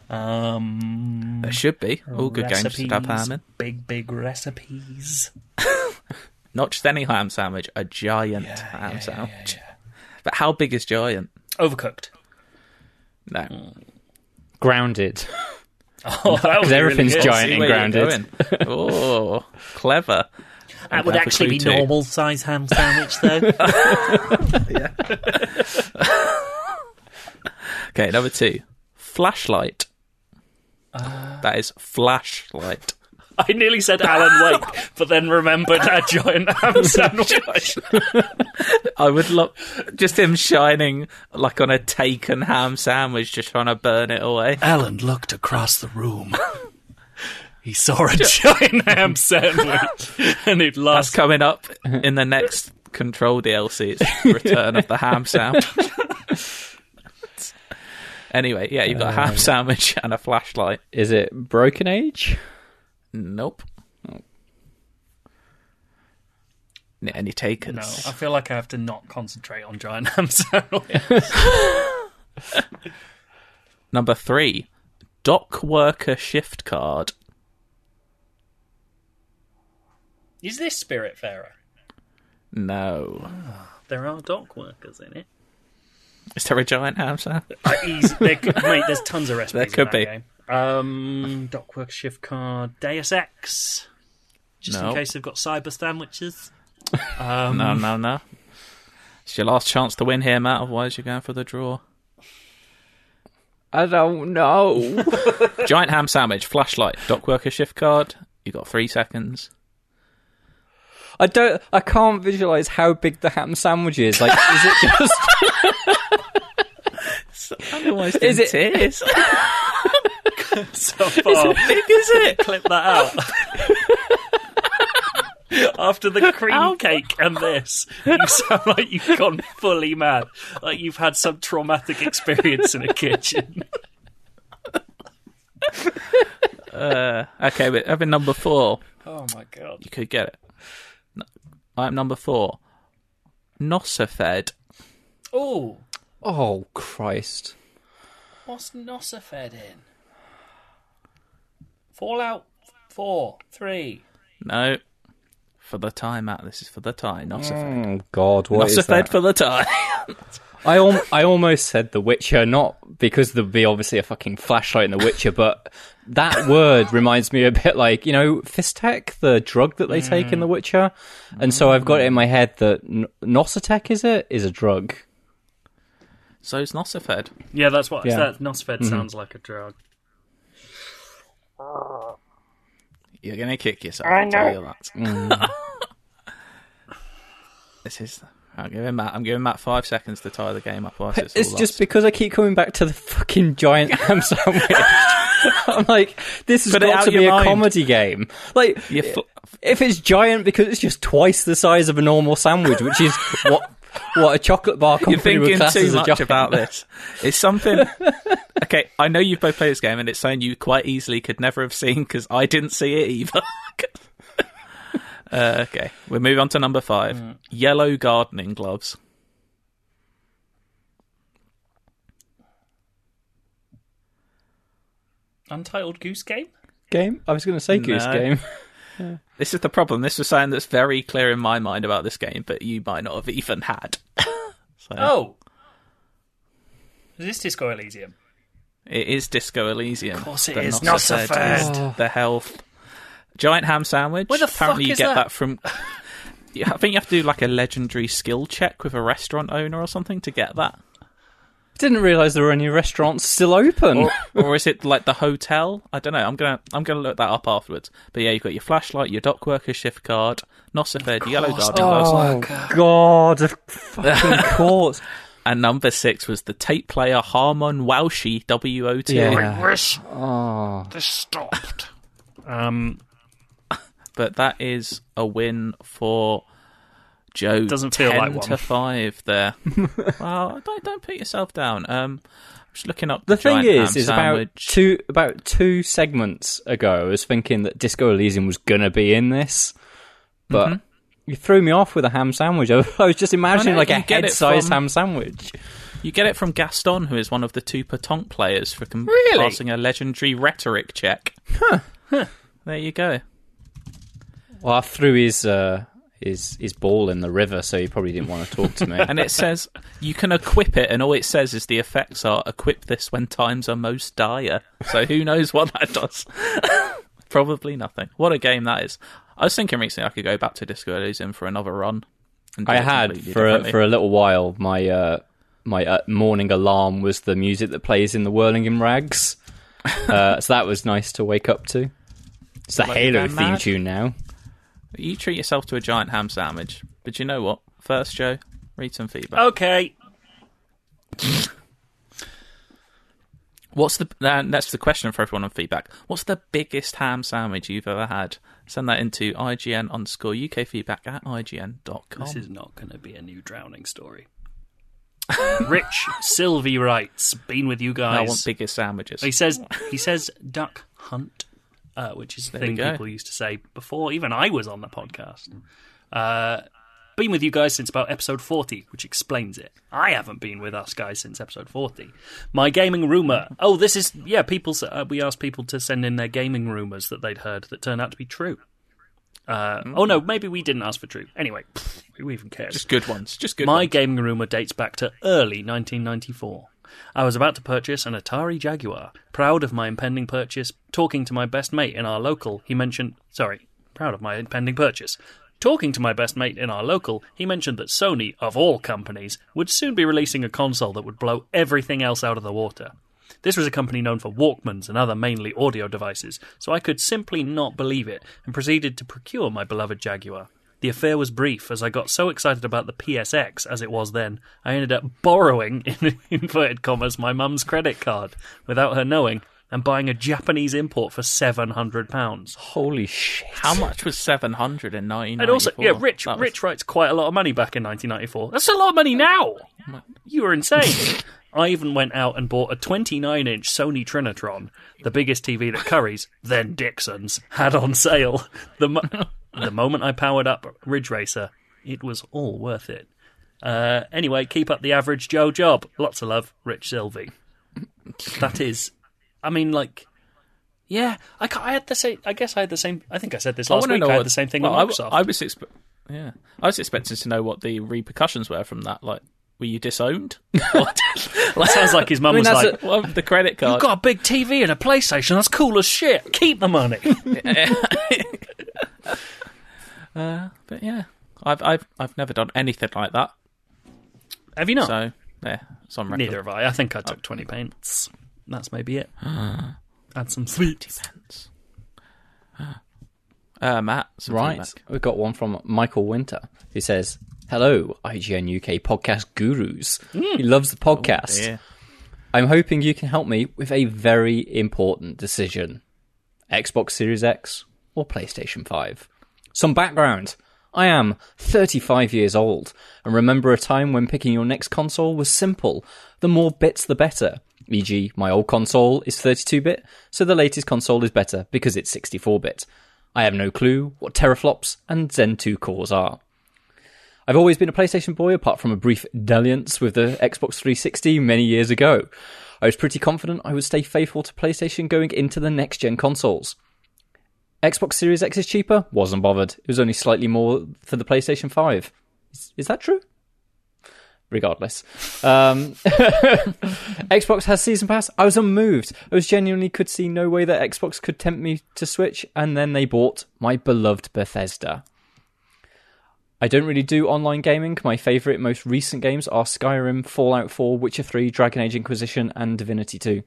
Um, there should be. All good recipes, games should have ham in. Big, big recipes. Not just any ham sandwich, a giant yeah, ham yeah, sandwich. Yeah, yeah. But how big is giant? Overcooked. No. Mm. Grounded. Oh, because everything's really giant and grounded. Oh, clever. That would actually be normal size ham sandwich, though. Yeah. Okay, number two. Flashlight. Uh, that is flashlight. I nearly said Alan Wake, but then remembered a giant ham sandwich. I would love just him shining like on a Taken ham sandwich, just trying to burn it away. Alan looked across the room. He saw a giant ham sandwich, and it lost. That's coming up in the next Control D L C. It's Return of the Ham Sandwich. Anyway, yeah, you've got a ham um, sandwich and a flashlight. Is it Broken Age? Nope. Oh. Any takers? No, I feel like I have to not concentrate on giant ham sandwiches. Number three, dock worker shift card. Is this Spiritfarer? No. Oh, there are dock workers in it. Is there a giant ham sandwich? Uh, there could, mate, there's tons of recipes. There could in that be. Game. Um, Dockwork shift card. Deus Ex. Just no. in case they've got cyber sandwiches. Um, no, no, no. It's your last chance to win here, Matt. Otherwise, you're going for the draw. I don't know. Giant ham sandwich, flashlight, dockworker shift card. You got three seconds. I don't. I can't visualise how big the ham sandwich is. Like, is it just? I'm almost in tears. So far, is it big? Is it? Clip that out. After the cream Ow. cake and this, you sound like you've gone fully mad. Like you've had some traumatic experience in a kitchen. uh, okay, but having number four. Oh my god! You could get it. Item number four, Nosafed. Oh. Oh, Christ. What's Nosafed in? Fallout four, three. No. For the tie, Matt. This is for the tie. Nosafed. Oh, God, what Nosafed is that? Nosafed for the tie. I al- I almost said The Witcher, not because there'd be obviously a fucking flashlight in The Witcher, but that word reminds me a bit like, you know, Fistech, the drug that they mm. take in The Witcher. And mm. so I've got it in my head that N- Nosotec, is it? Is a drug. So it's Nosifed. Yeah, that's what yeah. that Nosifed mm-hmm. sounds like a drug. You're going to kick yourself, I'll tell you that. Mm. This is... I'm giving Matt. I'm giving Matt five seconds to tie the game up. It's, it's all just lost. Because I keep coming back to the fucking giant ham sandwich. I'm like, this has Put got to be a mind. comedy game. Like, fu- if it's giant because it's just twice the size of a normal sandwich, which is what what a chocolate bar company would class as a giant. You're thinking too much about this. It's something. Okay, I know you've both played this game, and it's something you quite easily could never have seen because I didn't see it either. Uh, okay, we'll move on to number five. Mm. Yellow gardening gloves. Untitled Goose Game? Game? I was going to say no. Goose Game. Yeah. This is the problem. This was something that's very clear in my mind about this game, but you might not have even had. So. Oh! Is this Disco Elysium? It is Disco Elysium. Of course it the is. Not so fast. Oh. The health... Giant ham sandwich. Where the Apparently fuck is you get that, that from... I think you have to do like a legendary skill check with a restaurant owner or something to get that. I didn't realise there were any restaurants still open. Or, or is it like the hotel? I don't know. I'm going to I'm gonna look that up afterwards. But yeah, you've got your flashlight, your dock worker shift card, Nosifed, yellow garden. Oh, oh God. Of fucking course. And number six was the tape player Harmon Walshi, W O T. Yeah. I wish oh. this stopped. um... But that is a win for Joe. It doesn't feel like one. ten to five there. Well, don't don't put yourself down. Um, I'm just looking up the, the thing is, is about two about two segments ago, I was thinking that Disco Elysium was gonna be in this, but mm-hmm. you threw me off with a ham sandwich. I was just imagining know, like a head-sized from, ham sandwich. You get it from Gaston, who is one of the two Patonk players for com- really? passing a legendary rhetoric check. Huh. Huh. There you go. Well, I threw his, uh, his his ball in the river, so he probably didn't want to talk to me. And it says, you can equip it, and all it says is the effects are, equip this when times are most dire. So who knows what that does? Probably nothing. What a game that is. I was thinking recently I could go back to Disco Elysium for another run. I had, for a, for a little while, my, uh, my uh, morning alarm was the music that plays in the Whirling in Rags. Uh, so that was nice to wake up to. It's the like Halo theme tune now. You treat yourself to a giant ham sandwich. But you know what? First, Joe, read some feedback. Okay. What's the... Uh, that's the question for everyone on feedback. What's the biggest ham sandwich you've ever had? Send that into IGN underscore UK feedback at IGN.com. This is not going to be a new drowning story. Rich Sylvie writes, been with you guys. I want biggest sandwiches. He says, he says duck hunt. Uh, which is a thing people used to say before even I was on the podcast. Uh, been with you guys since about episode forty, which explains it. I haven't been with us guys since episode forty. My gaming rumour. Oh, this is... Yeah, people. Uh, we asked people to send in their gaming rumours that they'd heard that turned out to be true. Uh, mm. Oh, no, maybe we didn't ask for true. Anyway, pff, who even cares? Just good ones. Just good My ones. Gaming rumour dates back to early nineteen ninety-four. I was about to purchase an Atari Jaguar. Proud of my impending purchase, talking to my best mate in our local, he mentioned... Sorry, proud of my impending purchase. Talking to my best mate in our local, he mentioned that Sony, of all companies, would soon be releasing a console that would blow everything else out of the water. This was a company known for Walkmans and other mainly audio devices, so I could simply not believe it and proceeded to procure my beloved Jaguar. The affair was brief, as I got so excited about the P S X, as it was then, I ended up borrowing, in inverted commas, my mum's credit card, without her knowing, and buying a Japanese import for seven hundred pounds. Holy shit. How much was seven hundred in nineteen ninety-four? And also, yeah, Rich that Rich was... writes quite a lot of money back in nineteen ninety-four. That's a lot of money now! You were insane. I even went out and bought a twenty-nine inch Sony Trinitron, the biggest T V that Curry's, then Dixon's, had on sale. The... Mu- The moment I powered up Ridge Racer, it was all worth it. Uh, anyway, keep up the average Joe job. Lots of love, Rich Sylvie. That is, I mean, like, yeah, I, I had the same. I guess I had the same. I think I said this last I week. I had what, the same thing well, on Microsoft. I, I was, expe- yeah, I was expecting to know what the repercussions were from that. Like, were you disowned? That sounds like his mum I mean, was like, a, well, the credit card. You've got a big T V and a PlayStation. That's cool as shit. Keep the money. uh, but yeah, I've I've I've never done anything like that. Have you not? So yeah, it's on record. Neither have I. I think I took oh. twenty pence. That's maybe it. Add some sweets. Pence. Uh, Matt, right? Back. We've got one from Michael Winter who says, "Hello, I G N U K podcast gurus. Mm. He loves the podcast. Oh, I'm hoping you can help me with a very important decision: Xbox Series X or PlayStation five." Some background. I am thirty-five years old and remember a time when picking your next console was simple. The more bits, the better. for example, my old console is thirty-two bit, so the latest console is better because it's sixty-four bit. I have no clue what teraflops and Zen two cores are. I've always been a PlayStation boy, apart from a brief dalliance with the Xbox three sixty many years ago. I was pretty confident I would stay faithful to PlayStation going into the next-gen consoles. Xbox Series X is cheaper? Wasn't bothered. It was only slightly more for the PlayStation five. Is, is that true? Regardless. Um, Xbox has Season Pass. I was unmoved. I was genuinely could see no way that Xbox could tempt me to switch, and then they bought my beloved Bethesda. I don't really do online gaming. My favourite, most recent games are Skyrim, Fallout four, Witcher three, Dragon Age Inquisition, and Divinity two.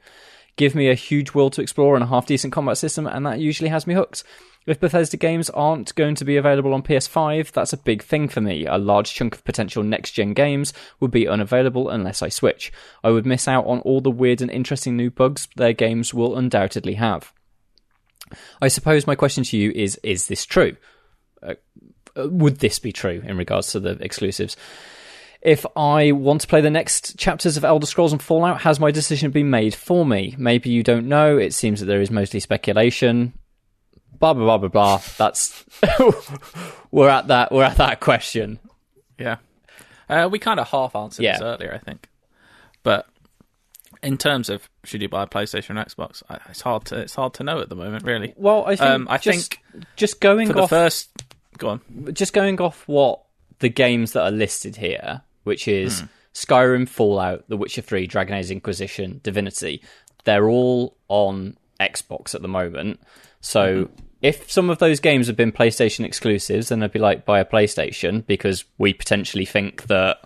Give me a huge world to explore and a half-decent combat system, and that usually has me hooked. If Bethesda games aren't going to be available on P S five, that's a big thing for me. A large chunk of potential next-gen games would be unavailable unless I switch. I would miss out on all the weird and interesting new bugs their games will undoubtedly have. I suppose my question to you is, is this true? Uh, would this be true in regards to the exclusives? If I want to play the next chapters of Elder Scrolls and Fallout, has my decision been made for me? Maybe you don't know. It seems that there is mostly speculation. Blah, blah, blah, blah, blah. That's... we're at that We're at that question. Yeah. Uh, we kind of half-answered yeah. this earlier, I think. But in terms of should you buy a PlayStation or Xbox, it's hard to it's hard to know at the moment, really. Well, I think... Um, I just, think just going for off... For the first... Go on. Just going off what the games that are listed here, which is hmm. Skyrim, Fallout, The Witcher three, Dragon Age Inquisition, Divinity, they're all on Xbox at the moment. So mm-hmm. if some of those games have been PlayStation exclusives, then they'd be like, buy a PlayStation, because we potentially think that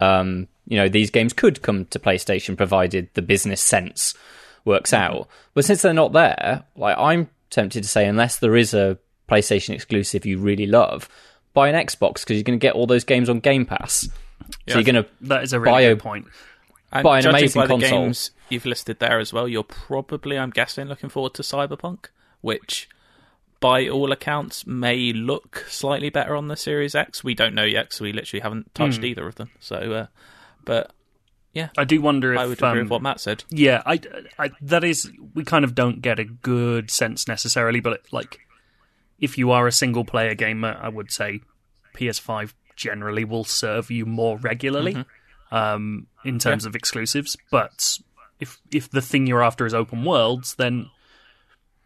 um, you know, these games could come to PlayStation provided the business sense works out. But since they're not there, like, I'm tempted to say, unless there is a PlayStation exclusive you really love, buy an Xbox, because you're going to get all those games on Game Pass. Yeah, so you're going to that is a really buy a, good point. And buy an amazing by the console. Games you've listed there as well, you're probably, I'm guessing, looking forward to Cyberpunk, which by all accounts may look slightly better on the Series X. We don't know yet, so we literally haven't touched mm. either of them. So, uh, but yeah, I do wonder if I would agree um, with what Matt said. Yeah, I, I that is we kind of don't get a good sense necessarily, but it, like. If you are a single-player gamer, I would say P S five generally will serve you more regularly mm-hmm. um, in terms yeah. of exclusives. But if if the thing you're after is open worlds, then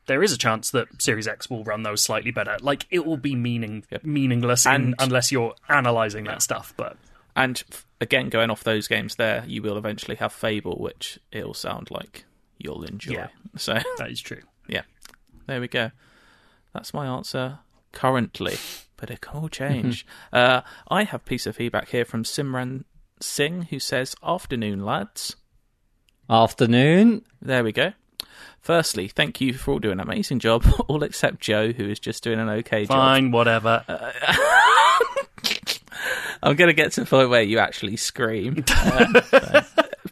there is a chance that Series X will run those slightly better. Like, it will be meaning yep. meaningless and, in, unless you're analysing yeah. that stuff. But And, again, going off those games there, you will eventually have Fable, which it'll sound like you'll enjoy. Yeah, so that is true. Yeah, there we go. That's my answer currently, but it could change. uh, I have a piece of feedback here from Simran Singh, who says, "Afternoon, lads." Afternoon. There we go. Firstly, thank you for all doing an amazing job, all except Joe, who is just doing an okay Fine, job. Fine, whatever. Uh, I'm going to get to the point where you actually scream. Uh, so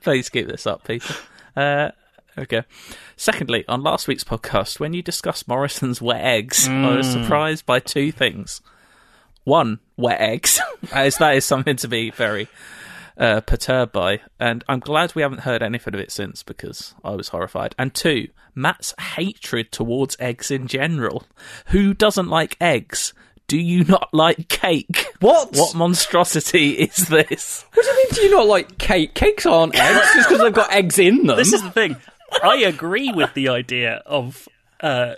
please keep this up, Peter. Uh, Okay. Secondly, on last week's podcast, when you discussed Morrison's wet eggs, mm. I was surprised by two things. One, wet eggs. As that is something to be very uh, perturbed by. And I'm glad we haven't heard anything of it since, because I was horrified. And two, Matt's hatred towards eggs in general. Who doesn't like eggs? Do you not like cake? What? What monstrosity is this? What do you mean, do you not like cake? Cakes aren't eggs, just because they've got eggs in them. This is the thing. I agree with the idea of uh,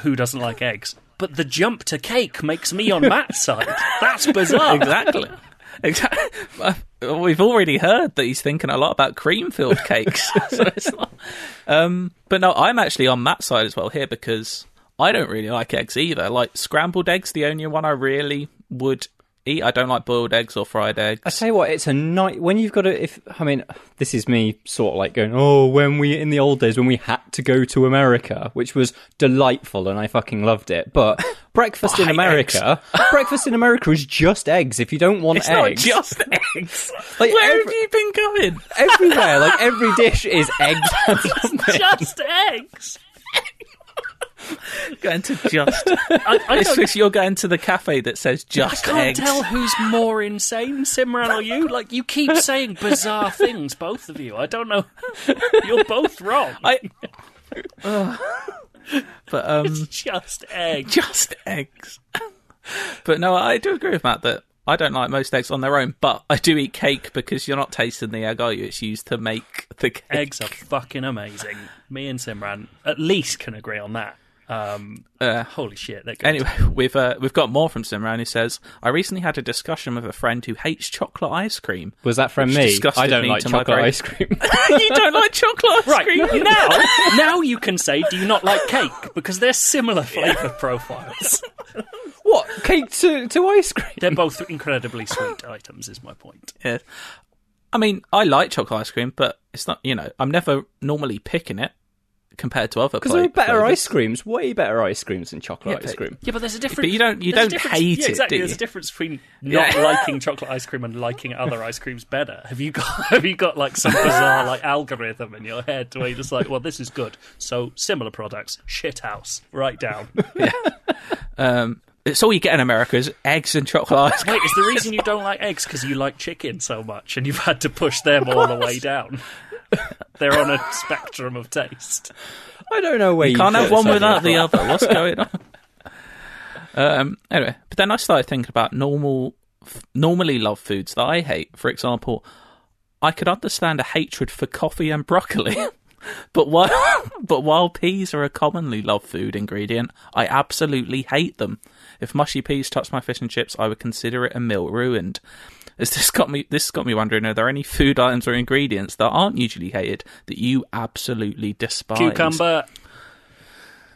who doesn't like eggs, but the jump to cake makes me on Matt's side. That's bizarre. Exactly. Exactly. we've already heard that he's thinking a lot about cream-filled cakes. So it's not, um, but no, I'm actually on Matt's side as well here, because I don't really like eggs either. Like, scrambled eggs, the only one I really would eat. I don't like boiled eggs or fried eggs. I tell you what, it's a night when you've got to, if, I mean, this is me sort of like going, oh, when we, in the old days, when we had to go to America, which was delightful and I fucking loved it, but breakfast in America, breakfast in America is just eggs. If you don't want it's eggs. It's not just eggs. Like, where every, have you been going? Everywhere, like every dish is eggs. It's just eggs. Going to just I, I it's because you're going to the cafe that says just I can't eggs. Tell who's more insane, Simran or you. Like, you keep saying bizarre things, both of you. I don't know, you're both wrong. I uh, but um it's just eggs, just eggs. But no, I do agree with Matt that I don't like most eggs on their own, but I do eat cake, because you're not tasting the egg, are you? It's used to make the cake. Eggs are fucking amazing. Me and Simran at least can agree on that. Um, uh, holy shit. That anyway, we've uh, we've got more from Simran, who says, I recently had a discussion with a friend who hates chocolate ice cream. Was that from me? I don't me like chocolate ice cream. You don't like chocolate ice right, cream? Now, now you can say, do you not like cake? Because they're similar flavour profiles. What? Cake to, to ice cream? They're both incredibly sweet items, is my point. Yeah. I mean, I like chocolate ice cream, but it's not, you know, I'm never normally picking it compared to other. Because there are better flavors. Ice creams, way better ice creams than chocolate yeah, but, ice cream. Yeah, but there's a difference. But you don't, you don't hate yeah, exactly, it, do you? There's a difference between not yeah. liking chocolate ice cream and liking other ice creams better. Have you got, have you got like some bizarre like algorithm in your head where you're just like, well, this is good. So similar products, shit house, right down. Yeah. Um, it's all you get in America is eggs and chocolate ice cream. Wait, is the reason you don't like eggs because you like chicken so much and you've had to push them all the way down? They're on a spectrum of taste. I don't know where you, you can't have one without the other. What's going on? Um, anyway, but then I started thinking about normal, f- normally loved foods that I hate. For example, I could understand a hatred for coffee and broccoli. But while, but while peas are a commonly loved food ingredient, I absolutely hate them. If mushy peas touched my fish and chips, I would consider it a meal ruined. Has this got me? This got me wondering: are there any food items or ingredients that aren't usually hated that you absolutely despise? Cucumber.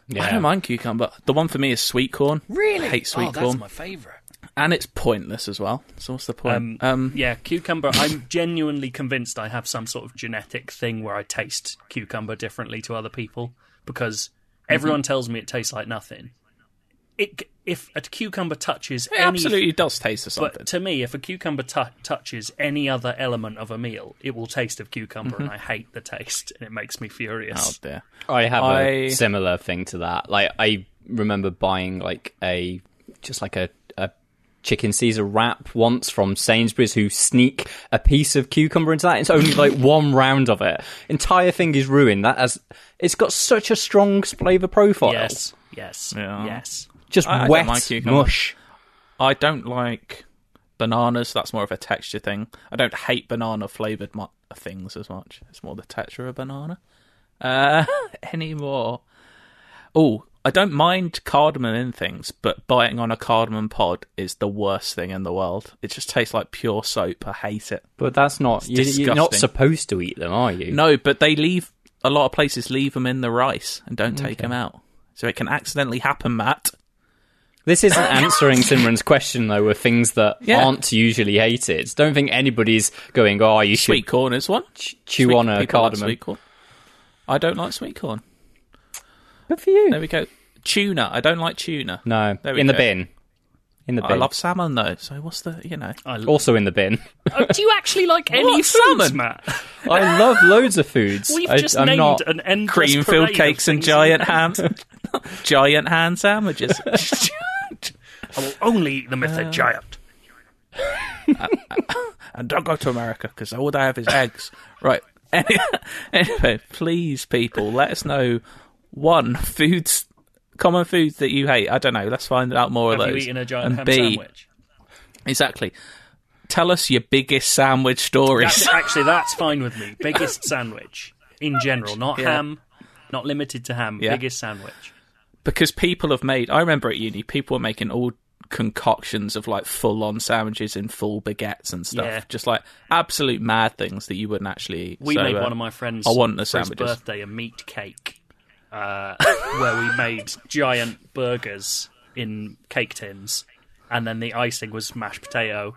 Yeah. I don't mind cucumber. The one for me is sweet corn. Really? I hate sweet oh, corn. That's my favourite. And it's pointless as well. So what's the point? Um, um, yeah, cucumber. I'm genuinely convinced I have some sort of genetic thing where I taste cucumber differently to other people, because everyone mm-hmm. tells me it tastes like nothing. It, if a cucumber touches it any, absolutely does taste of something. But to me, if a cucumber t- touches any other element of a meal, it will taste of cucumber, mm-hmm. and I hate the taste, and it makes me furious. Oh dear! I have I... a similar thing to that. Like, I remember buying like a just like a, a chicken Caesar wrap once from Sainsbury's, who sneak a piece of cucumber into that. It's only like one round of it. Entire thing is ruined. That has it's got such a strong flavour profile. Yes. Yes. Yeah. Yes. Just I, wet I like mush. I don't like bananas. That's more of a texture thing. I don't hate banana flavoured mu- things as much. It's more the texture of banana. Uh, anymore. Oh, I don't mind cardamom in things, but biting on a cardamom pod is the worst thing in the world. It just tastes like pure soap. I hate it. But that's not... You, you're not supposed to eat them, are you? No, but they leave... A lot of places leave them in the rice and don't take okay. them out. So it can accidentally happen, Matt. This isn't answering Simran's question, though, of things that yeah. aren't usually hated. Don't think anybody's going, oh, you should... Sweet corn is one. Ch- chew sweet on a cardamom. Like corn. I don't like sweet corn. Good for you. There we go. Tuna. I don't like tuna. No. There we in go. the bin. In the bin. I love salmon, though, so what's the, you know... I lo- also in the bin. Oh, do you actually like any what? Foods, Matt? I love loads of foods. We've well, just I, named not... an endless cream-filled cakes and giant ham. Giant hand sandwiches. I will only eat them if they're giant. Uh, and don't go to America, because all they have is eggs. Right. Anyway, please, people, let us know, one, foods, common foods that you hate. I don't know. Let's find out more have of those. Have you eaten a giant and ham B, sandwich? Exactly. Tell us your biggest sandwich stories. That's, actually, that's fine with me. Biggest sandwich, in general. Not yeah. ham, not limited to ham. Yeah. Biggest sandwich. Because people have made... I remember at uni, people were making all concoctions of like full-on sandwiches and full baguettes and stuff, yeah. just like absolute mad things that you wouldn't actually eat. We so, made uh, one of my friends I want the for his birthday a meat cake, uh, where we made giant burgers in cake tins, and then the icing was mashed potato,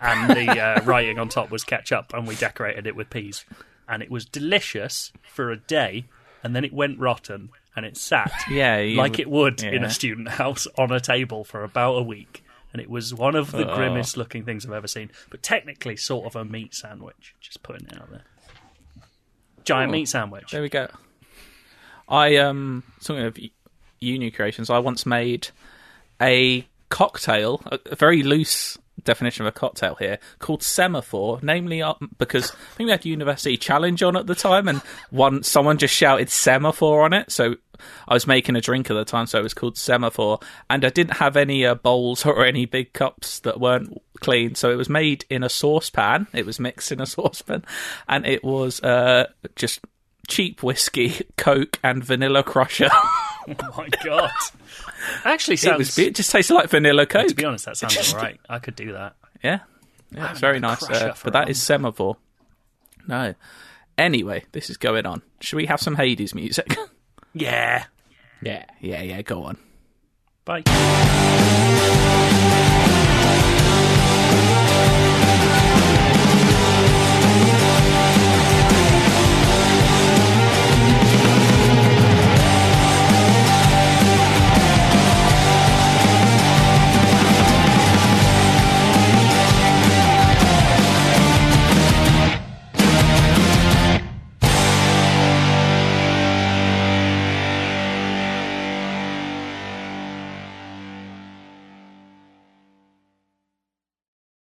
and the uh, writing on top was ketchup, and we decorated it with peas, and it was delicious for a day, and then it went rotten. And it sat yeah, like would, it would yeah. in a student house on a table for about a week. And it was one of the oh. grimmest looking things I've ever seen. But technically sort of a meat sandwich. Just putting it out there. Giant oh, meat sandwich. There we go. I, um, something of uni creations, I once made a cocktail, a very loose definition of a cocktail here, called semaphore, namely up because I think we had University Challenge on at the time, and one someone just shouted semaphore on it, so I was making a drink at the time, so it was called semaphore, and I didn't have any uh, bowls or any big cups that weren't clean, so it was made in a saucepan, it was mixed in a saucepan, and it was uh, just cheap whiskey, Coke, and Vanilla Crusher. Oh my god! Actually, sounds... it, was, it just tastes like vanilla Coke. And to be honest, that sounds just... all right. I could do that. Yeah, yeah, it's very nice. Uh, but that is semaphore. No. Anyway, this is going on. Should we have some Hades music? Yeah. Yeah. Yeah. Yeah. Go on. Bye.